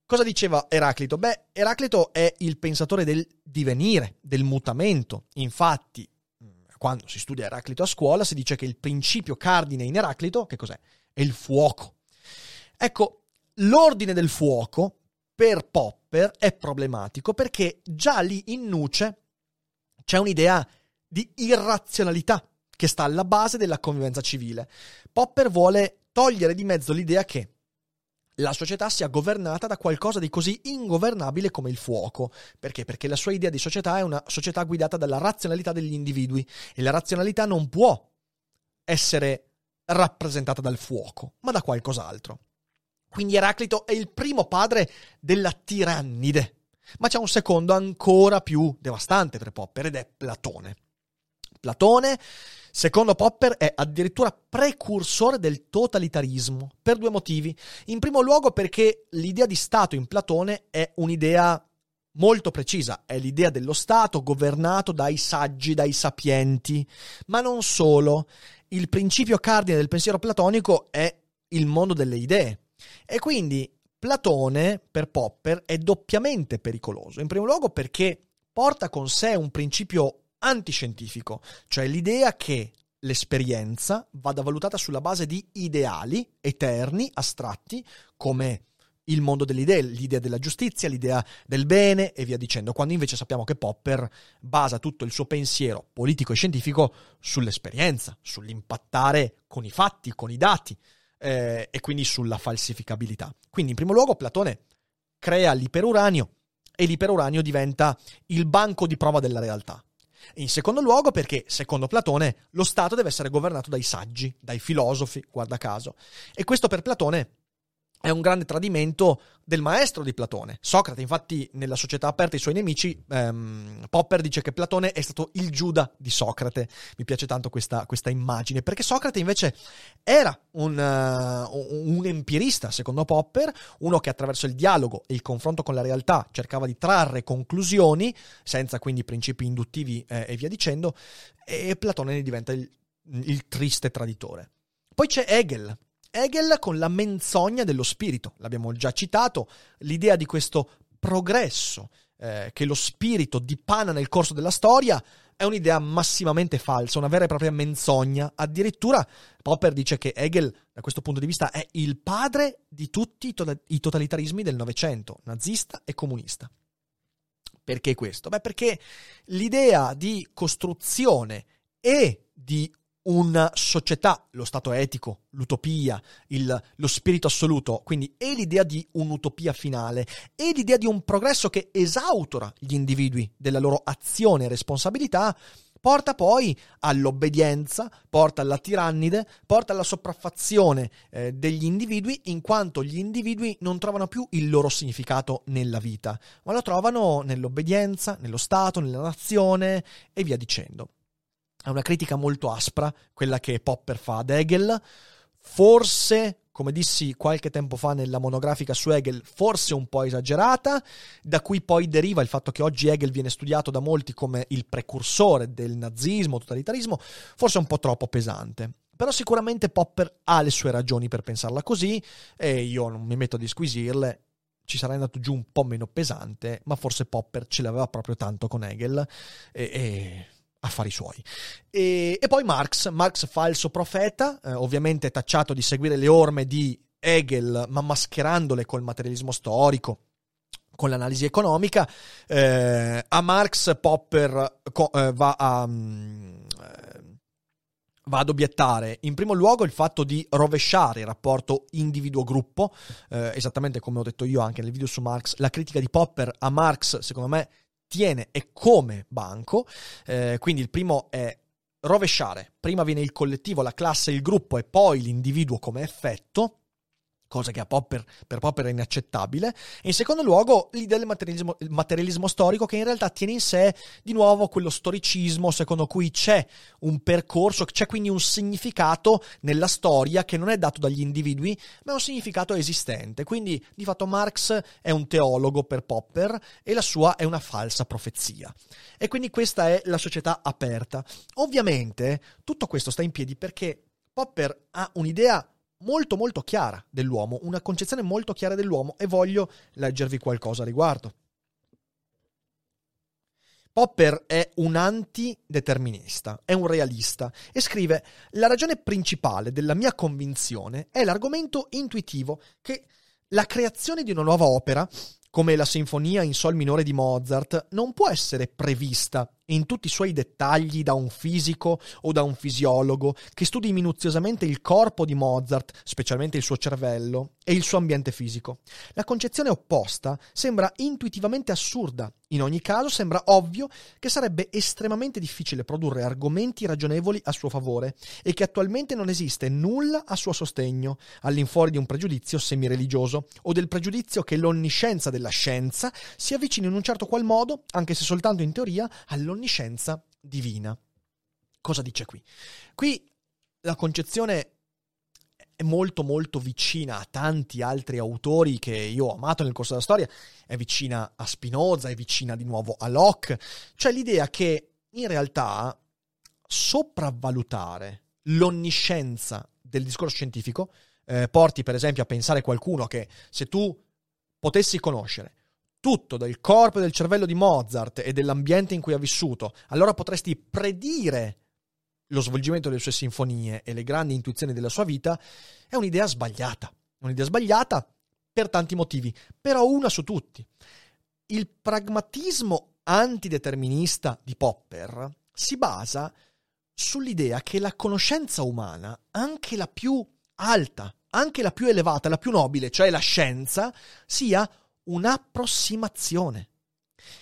Cosa diceva Eraclito? Beh, Eraclito è il pensatore del divenire, del mutamento. Infatti, quando si studia Eraclito a scuola, si dice che il principio cardine in Eraclito, che cos'è? È il fuoco. Ecco, l'ordine del fuoco per Popper è problematico perché già lì in nuce c'è un'idea di irrazionalità che sta alla base della convivenza civile. Popper vuole togliere di mezzo l'idea che la società sia governata da qualcosa di così ingovernabile come il fuoco. Perché? Perché la sua idea di società è una società guidata dalla razionalità degli individui e la razionalità non può essere rappresentata dal fuoco, ma da qualcos'altro. Quindi Eraclito è il primo padre della tirannide, ma c'è un secondo ancora più devastante per Popper ed è Platone. Platone, secondo Popper, è addirittura precursore del totalitarismo, per due motivi. In primo luogo perché l'idea di Stato in Platone è un'idea molto precisa, è l'idea dello Stato governato dai saggi, dai sapienti, ma non solo. Il principio cardine del pensiero platonico è il mondo delle idee e quindi Platone, per Popper, è doppiamente pericoloso. In primo luogo perché porta con sé un principio antiscientifico, cioè l'idea che l'esperienza vada valutata sulla base di ideali eterni, astratti, come il mondo delle idee, l'idea della giustizia, l'idea del bene e via dicendo, quando invece sappiamo che Popper basa tutto il suo pensiero politico e scientifico sull'esperienza, sull'impattare con i fatti, con i dati, eh, e quindi sulla falsificabilità. Quindi in primo luogo Platone crea l'iperuranio e l'iperuranio diventa il banco di prova della realtà. In secondo luogo perché, secondo Platone, lo Stato deve essere governato dai saggi, dai filosofi, guarda caso. E questo per Platone è un grande tradimento del maestro di Platone. Socrate, infatti, nella società aperta e i suoi nemici, ehm, Popper dice che Platone è stato il Giuda di Socrate. Mi piace tanto questa, questa immagine, perché Socrate invece era un, uh, un empirista, secondo Popper, uno che attraverso il dialogo e il confronto con la realtà cercava di trarre conclusioni, senza quindi principi induttivi eh, e via dicendo, e Platone ne diventa il, il triste traditore. Poi c'è Hegel. Hegel con la menzogna dello spirito, l'abbiamo già citato, l'idea di questo progresso eh, che lo spirito dipana nel corso della storia è un'idea massimamente falsa, una vera e propria menzogna. Addirittura Popper dice che Hegel, da questo punto di vista, è il padre di tutti i, to- i totalitarismi del Novecento, nazista e comunista. Perché questo? Beh, perché l'idea di costruzione e di una società, lo stato etico, l'utopia, il, lo spirito assoluto, quindi è l'idea di un'utopia finale, è l'idea di un progresso che esautora gli individui della loro azione e responsabilità, porta poi all'obbedienza, porta alla tirannide, porta alla sopraffazione eh, degli individui, in quanto gli individui non trovano più il loro significato nella vita, ma lo trovano nell'obbedienza, nello Stato, nella nazione e via dicendo. È una critica molto aspra, quella che Popper fa ad Hegel. Forse, come dissi qualche tempo fa nella monografica su Hegel, forse un po' esagerata, da cui poi deriva il fatto che oggi Hegel viene studiato da molti come il precursore del nazismo, totalitarismo, forse un po' troppo pesante. Però sicuramente Popper ha le sue ragioni per pensarla così, e io non mi metto a disquisirle. Ci sarà andato giù un po' meno pesante, ma forse Popper ce l'aveva proprio tanto con Hegel, e... e... affari suoi. E, e poi Marx, Marx falso profeta, eh, ovviamente tacciato di seguire le orme di Hegel, ma mascherandole col materialismo storico, con l'analisi economica, eh, a Marx Popper co- eh, va a... Um, va ad obiettare in primo luogo il fatto di rovesciare il rapporto individuo-gruppo, eh, esattamente come ho detto io anche nel video su Marx. La critica di Popper a Marx, secondo me, tiene e come banco, eh, quindi il primo è rovesciare, prima viene il collettivo, la classe, il gruppo e poi l'individuo come effetto, cosa che a Popper, per Popper è inaccettabile. E in secondo luogo l'idea del materialismo, il materialismo storico, che in realtà tiene in sé di nuovo quello storicismo secondo cui c'è un percorso, c'è quindi un significato nella storia che non è dato dagli individui, ma è un significato esistente. Quindi di fatto Marx è un teologo per Popper e la sua è una falsa profezia. E quindi questa è la società aperta. Ovviamente tutto questo sta in piedi perché Popper ha un'idea molto molto chiara dell'uomo, una concezione molto chiara dell'uomo, e voglio leggervi qualcosa a riguardo. Popper è un antideterminista, è un realista e scrive: la ragione principale della mia convinzione è l'argomento intuitivo che la creazione di una nuova opera, come la sinfonia in sol minore di Mozart, non può essere prevista in tutti i suoi dettagli da un fisico o da un fisiologo che studi minuziosamente il corpo di Mozart, specialmente il suo cervello e il suo ambiente fisico. La concezione opposta sembra intuitivamente assurda. In ogni caso sembra ovvio che sarebbe estremamente difficile produrre argomenti ragionevoli a suo favore e che attualmente non esiste nulla a suo sostegno, all'infuori di un pregiudizio semireligioso o del pregiudizio che l'onniscienza della scienza si avvicini in un certo qual modo, anche se soltanto in teoria, all'onniscienza divina. Cosa dice qui? Qui la concezione è molto molto vicina a tanti altri autori che io ho amato nel corso della storia, è vicina a Spinoza, è vicina di nuovo a Locke. Cioè l'idea che in realtà sopravvalutare l'onniscienza del discorso scientifico eh, porti per esempio a pensare qualcuno che, se tu potessi conoscere tutto del corpo e del cervello di Mozart e dell'ambiente in cui ha vissuto, allora potresti predire lo svolgimento delle sue sinfonie e le grandi intuizioni della sua vita, è un'idea sbagliata. Un'idea sbagliata per tanti motivi, però una su tutti. Il pragmatismo antideterminista di Popper si basa sull'idea che la conoscenza umana, anche la più alta, anche la più elevata, la più nobile, cioè la scienza, sia un'approssimazione,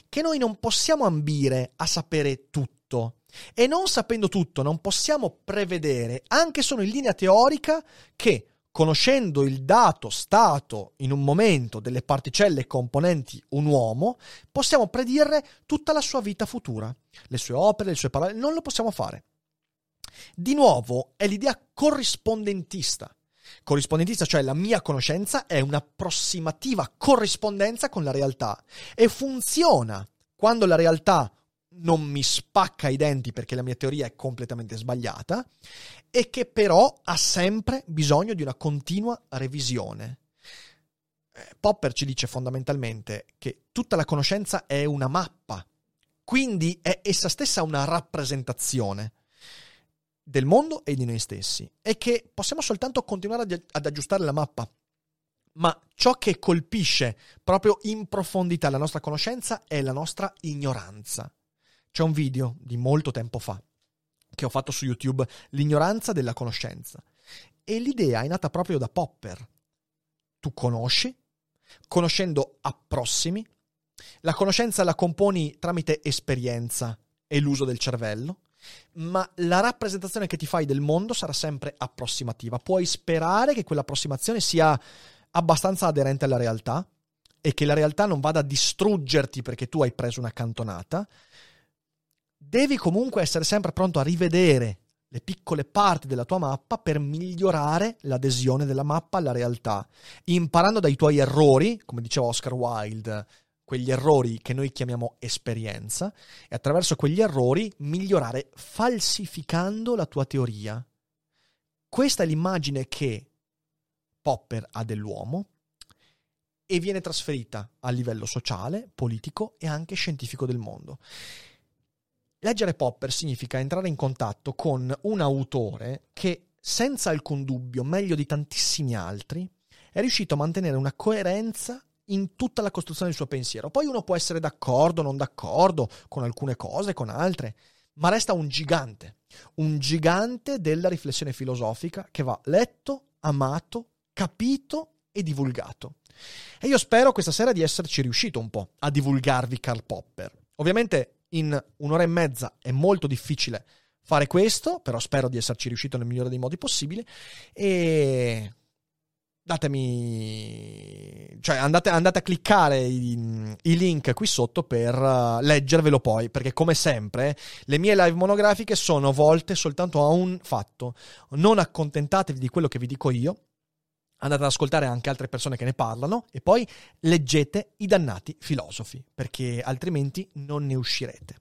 che noi non possiamo ambire a sapere tutto, e non sapendo tutto non possiamo prevedere, anche solo in linea teorica, che conoscendo il dato stato in un momento delle particelle componenti un uomo, possiamo predire tutta la sua vita futura, le sue opere, le sue parole. Non lo possiamo fare. Di nuovo è l'idea corrispondentista. Corrispondentista, cioè la mia conoscenza è un'approssimativa corrispondenza con la realtà e funziona quando la realtà non mi spacca i denti perché la mia teoria è completamente sbagliata e che però ha sempre bisogno di una continua revisione. Popper ci dice fondamentalmente che tutta la conoscenza è una mappa, quindi è essa stessa una rappresentazione del mondo e di noi stessi, e che possiamo soltanto continuare ad, ad aggiustare la mappa. Ma ciò che colpisce proprio in profondità la nostra conoscenza è la nostra ignoranza. C'è un video di molto tempo fa che ho fatto su YouTube, l'ignoranza della conoscenza, e l'idea è nata proprio da Popper. Tu conosci, conoscendo approssimi, la conoscenza la componi tramite esperienza e l'uso del cervello, ma la rappresentazione che ti fai del mondo sarà sempre approssimativa. Puoi sperare che quell'approssimazione sia abbastanza aderente alla realtà e che la realtà non vada a distruggerti perché tu hai preso una cantonata. Devi comunque essere sempre pronto a rivedere le piccole parti della tua mappa per migliorare l'adesione della mappa alla realtà, imparando dai tuoi errori, come diceva Oscar Wilde, quegli errori che noi chiamiamo esperienza, e attraverso quegli errori migliorare falsificando la tua teoria. Questa è l'immagine che Popper ha dell'uomo e viene trasferita a livello sociale, politico e anche scientifico del mondo. Leggere Popper significa entrare in contatto con un autore che, senza alcun dubbio, meglio di tantissimi altri, è riuscito a mantenere una coerenza in tutta la costruzione del suo pensiero. Poi uno può essere d'accordo, non d'accordo, con alcune cose, con altre, ma resta un gigante, un gigante della riflessione filosofica che va letto, amato, capito e divulgato. E io spero questa sera di esserci riuscito un po' a divulgarvi Karl Popper. Ovviamente in un'ora e mezza è molto difficile fare questo, però spero di esserci riuscito nel migliore dei modi possibili. E datemi, cioè andate, andate a cliccare i, i link qui sotto per uh, leggervelo poi, perché come sempre le mie live monografiche sono volte soltanto a un fatto: non accontentatevi di quello che vi dico io, andate ad ascoltare anche altre persone che ne parlano e poi leggete i dannati filosofi, perché altrimenti non ne uscirete.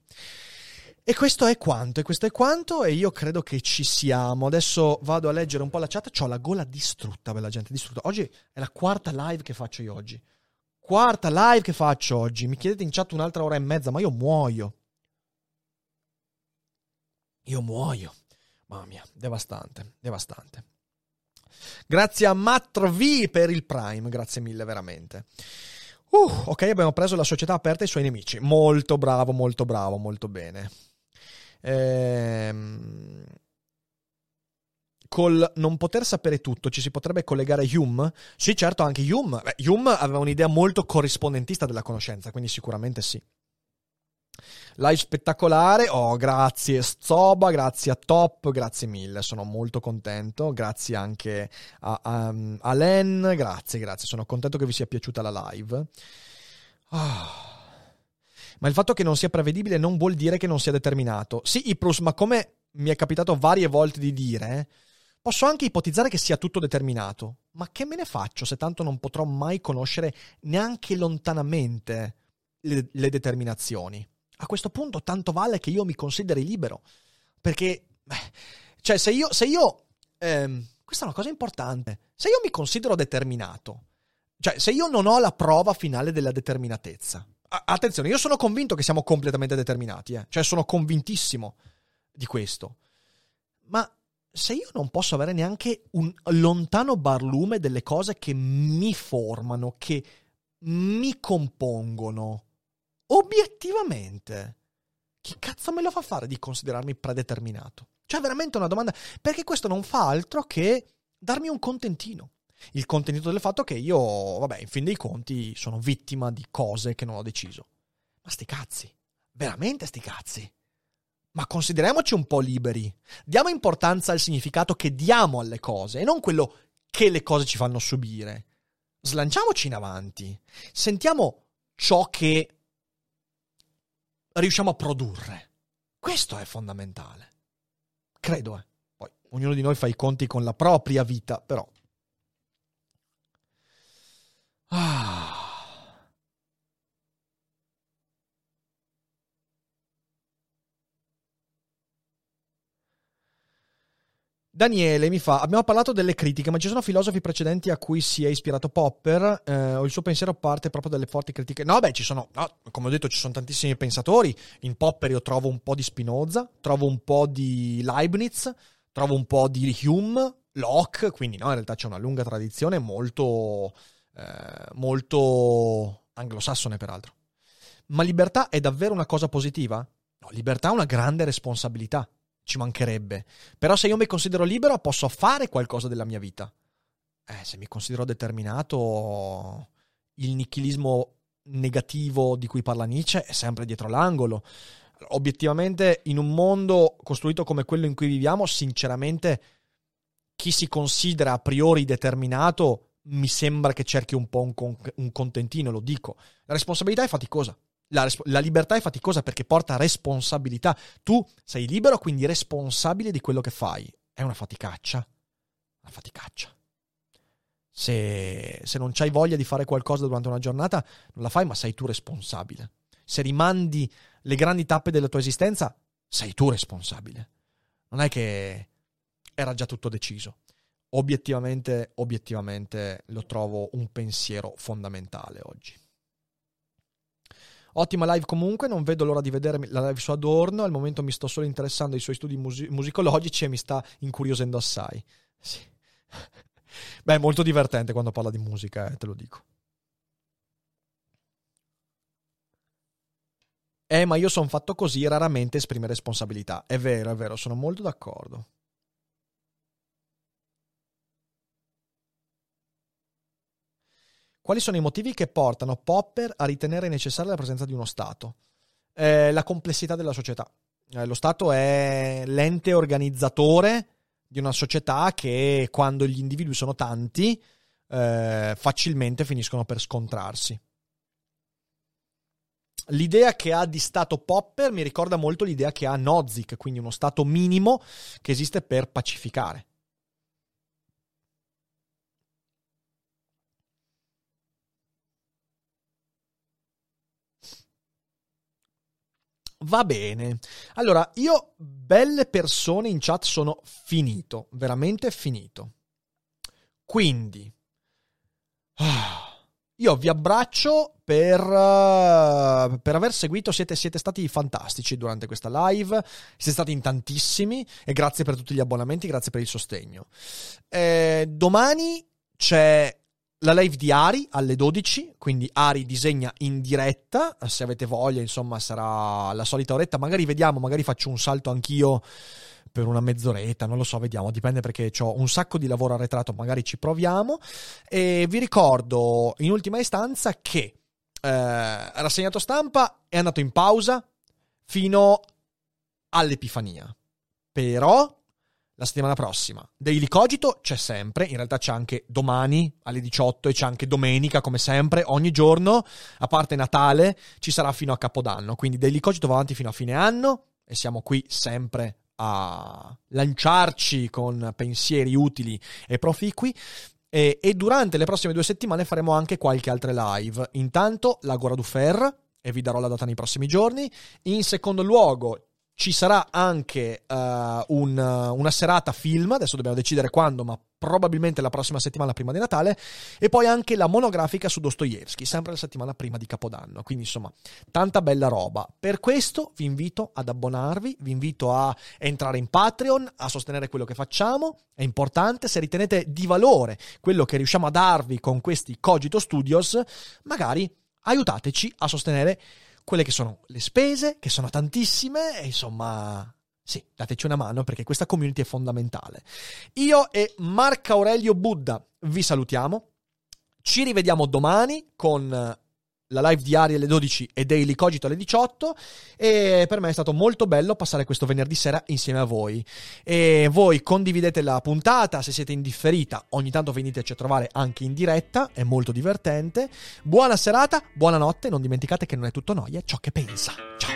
E questo è quanto, e questo è quanto, e io credo che ci siamo. Adesso vado a leggere un po' la chat, c'ho la gola distrutta, bella gente, distrutta. Oggi è la quarta live che faccio io oggi. Quarta live che faccio oggi. Mi chiedete in chat un'altra ora e mezza, ma io muoio. Io muoio. Mamma mia, devastante, devastante. Grazie a Matrvi per il Prime, grazie mille veramente. Uh, ok, abbiamo preso la società aperta ai suoi nemici. Molto bravo, molto bravo, molto bene. Ehm, col non poter sapere tutto ci si potrebbe collegare Hume? Sì, certo, anche Hume. Beh, Hume aveva un'idea molto corrispondentista della conoscenza, quindi sicuramente sì. Live spettacolare, oh grazie Zoba, grazie a Top, grazie mille, sono molto contento, grazie anche a, a, a Len, grazie, grazie, sono contento che vi sia piaciuta la live. Oh. Ma il fatto che non sia prevedibile non vuol dire che non sia determinato. Sì, Iprus, ma come mi è capitato varie volte di dire, posso anche ipotizzare che sia tutto determinato, ma che me ne faccio se tanto non potrò mai conoscere neanche lontanamente le, le determinazioni? A questo punto tanto vale che io mi consideri libero, perché, beh, cioè se io, se io ehm, questa è una cosa importante, se io mi considero determinato, cioè se io non ho la prova finale della determinatezza, a- attenzione, io sono convinto che siamo completamente determinati, eh? Cioè sono convintissimo di questo, ma se io non posso avere neanche un lontano barlume delle cose che mi formano, che mi compongono, obiettivamente, chi cazzo me lo fa fare di considerarmi predeterminato? Cioè, veramente una domanda, perché questo non fa altro che darmi un contentino. Il contentino del fatto che io, vabbè, in fin dei conti sono vittima di cose che non ho deciso. Ma sti cazzi, veramente sti cazzi. Ma consideriamoci un po' liberi. Diamo importanza al significato che diamo alle cose e non quello che le cose ci fanno subire. Slanciamoci in avanti. Sentiamo ciò che riusciamo a produrre. Questo è fondamentale. Credo, eh. Poi, ognuno di noi fa i conti con la propria vita, però. Ah. Daniele mi fa, abbiamo parlato delle critiche, ma ci sono filosofi precedenti a cui si è ispirato Popper, eh, o il suo pensiero parte proprio dalle forti critiche? No, beh, ci sono, no, come ho detto, ci sono tantissimi pensatori. In Popper io trovo un po' di Spinoza, trovo un po' di Leibniz, trovo un po' di Hume, Locke, quindi no, in realtà c'è una lunga tradizione molto, eh, molto anglosassone peraltro. Ma libertà è davvero una cosa positiva? No, libertà è una grande responsabilità. Ci mancherebbe. Però se io mi considero libero posso fare qualcosa della mia vita. Eh, se mi considero determinato, il nichilismo negativo di cui parla Nietzsche è sempre dietro l'angolo. Obiettivamente, in un mondo costruito come quello in cui viviamo, sinceramente, chi si considera a priori determinato mi sembra che cerchi un po' un, con- un contentino, lo dico. La responsabilità è faticosa. La, resp- la libertà è faticosa perché porta responsabilità. Tu sei libero, quindi responsabile di quello che fai. È una faticaccia. Una faticaccia. Se, se non c'hai voglia di fare qualcosa durante una giornata, non la fai, ma sei tu responsabile. Se rimandi le grandi tappe della tua esistenza, sei tu responsabile. Non è che era già tutto deciso. Obiettivamente, obiettivamente lo trovo un pensiero fondamentale oggi. Ottima live comunque, non vedo l'ora di vedere la live su Adorno, al momento mi sto solo interessando ai suoi studi mus- musicologici e mi sta incuriosendo assai. Sì. Beh, è molto divertente quando parla di musica, eh, te lo dico. eh ma io sono fatto così, raramente esprime responsabilità. È vero, è vero, sono molto d'accordo. Quali sono i motivi che portano Popper a ritenere necessaria la presenza di uno Stato? Eh, la complessità della società. Eh, lo Stato è l'ente organizzatore di una società che, quando gli individui sono tanti, eh, facilmente finiscono per scontrarsi. L'idea che ha di Stato Popper mi ricorda molto l'idea che ha Nozick, quindi uno Stato minimo che esiste per pacificare. Va bene, allora io belle persone in chat sono finito, veramente finito, quindi io vi abbraccio per, per aver seguito, siete, siete stati fantastici durante questa live, siete stati in tantissimi e grazie per tutti gli abbonamenti, grazie per il sostegno. Eh, domani c'è la live di Ari alle dodici, quindi Ari disegna in diretta, se avete voglia, insomma sarà la solita oretta, magari vediamo, magari faccio un salto anch'io per una mezz'oretta, non lo so, vediamo, dipende perché ho un sacco di lavoro arretrato, magari ci proviamo. E vi ricordo in ultima istanza che eh, Rassegnato Stampa è andato in pausa fino all'Epifania, però la settimana prossima Daily Cogito c'è sempre, in realtà c'è anche domani alle diciotto e c'è anche domenica come sempre, ogni giorno, a parte Natale, ci sarà fino a Capodanno, quindi Daily Cogito va avanti fino a fine anno e siamo qui sempre a lanciarci con pensieri utili e proficui. E, e durante le prossime due settimane faremo anche qualche altra live. Intanto l'Agora du Fer, e vi darò la data nei prossimi giorni. In secondo luogo ci sarà anche uh, un, una serata film, adesso dobbiamo decidere quando, ma probabilmente la prossima settimana prima di Natale, e poi anche la monografica su Dostoevskij, sempre la settimana prima di Capodanno, quindi insomma tanta bella roba. Per questo vi invito ad abbonarvi, vi invito a entrare in Patreon, a sostenere quello che facciamo, è importante. Se ritenete di valore quello che riusciamo a darvi con questi Cogito Studios, magari aiutateci a sostenere quelle che sono le spese, che sono tantissime, e insomma, sì, dateci una mano perché questa community è fondamentale. Io e Marco Aurelio Budda vi salutiamo, ci rivediamo domani con la live diaria alle dodici e Daily Cogito alle diciotto, e per me è stato molto bello passare questo venerdì sera insieme a voi. E voi condividete la puntata, se siete in differita, ogni tanto veniteci a trovare anche in diretta, è molto divertente. Buona serata, buonanotte, non dimenticate che non è tutto noia, è ciò che pensa. Ciao!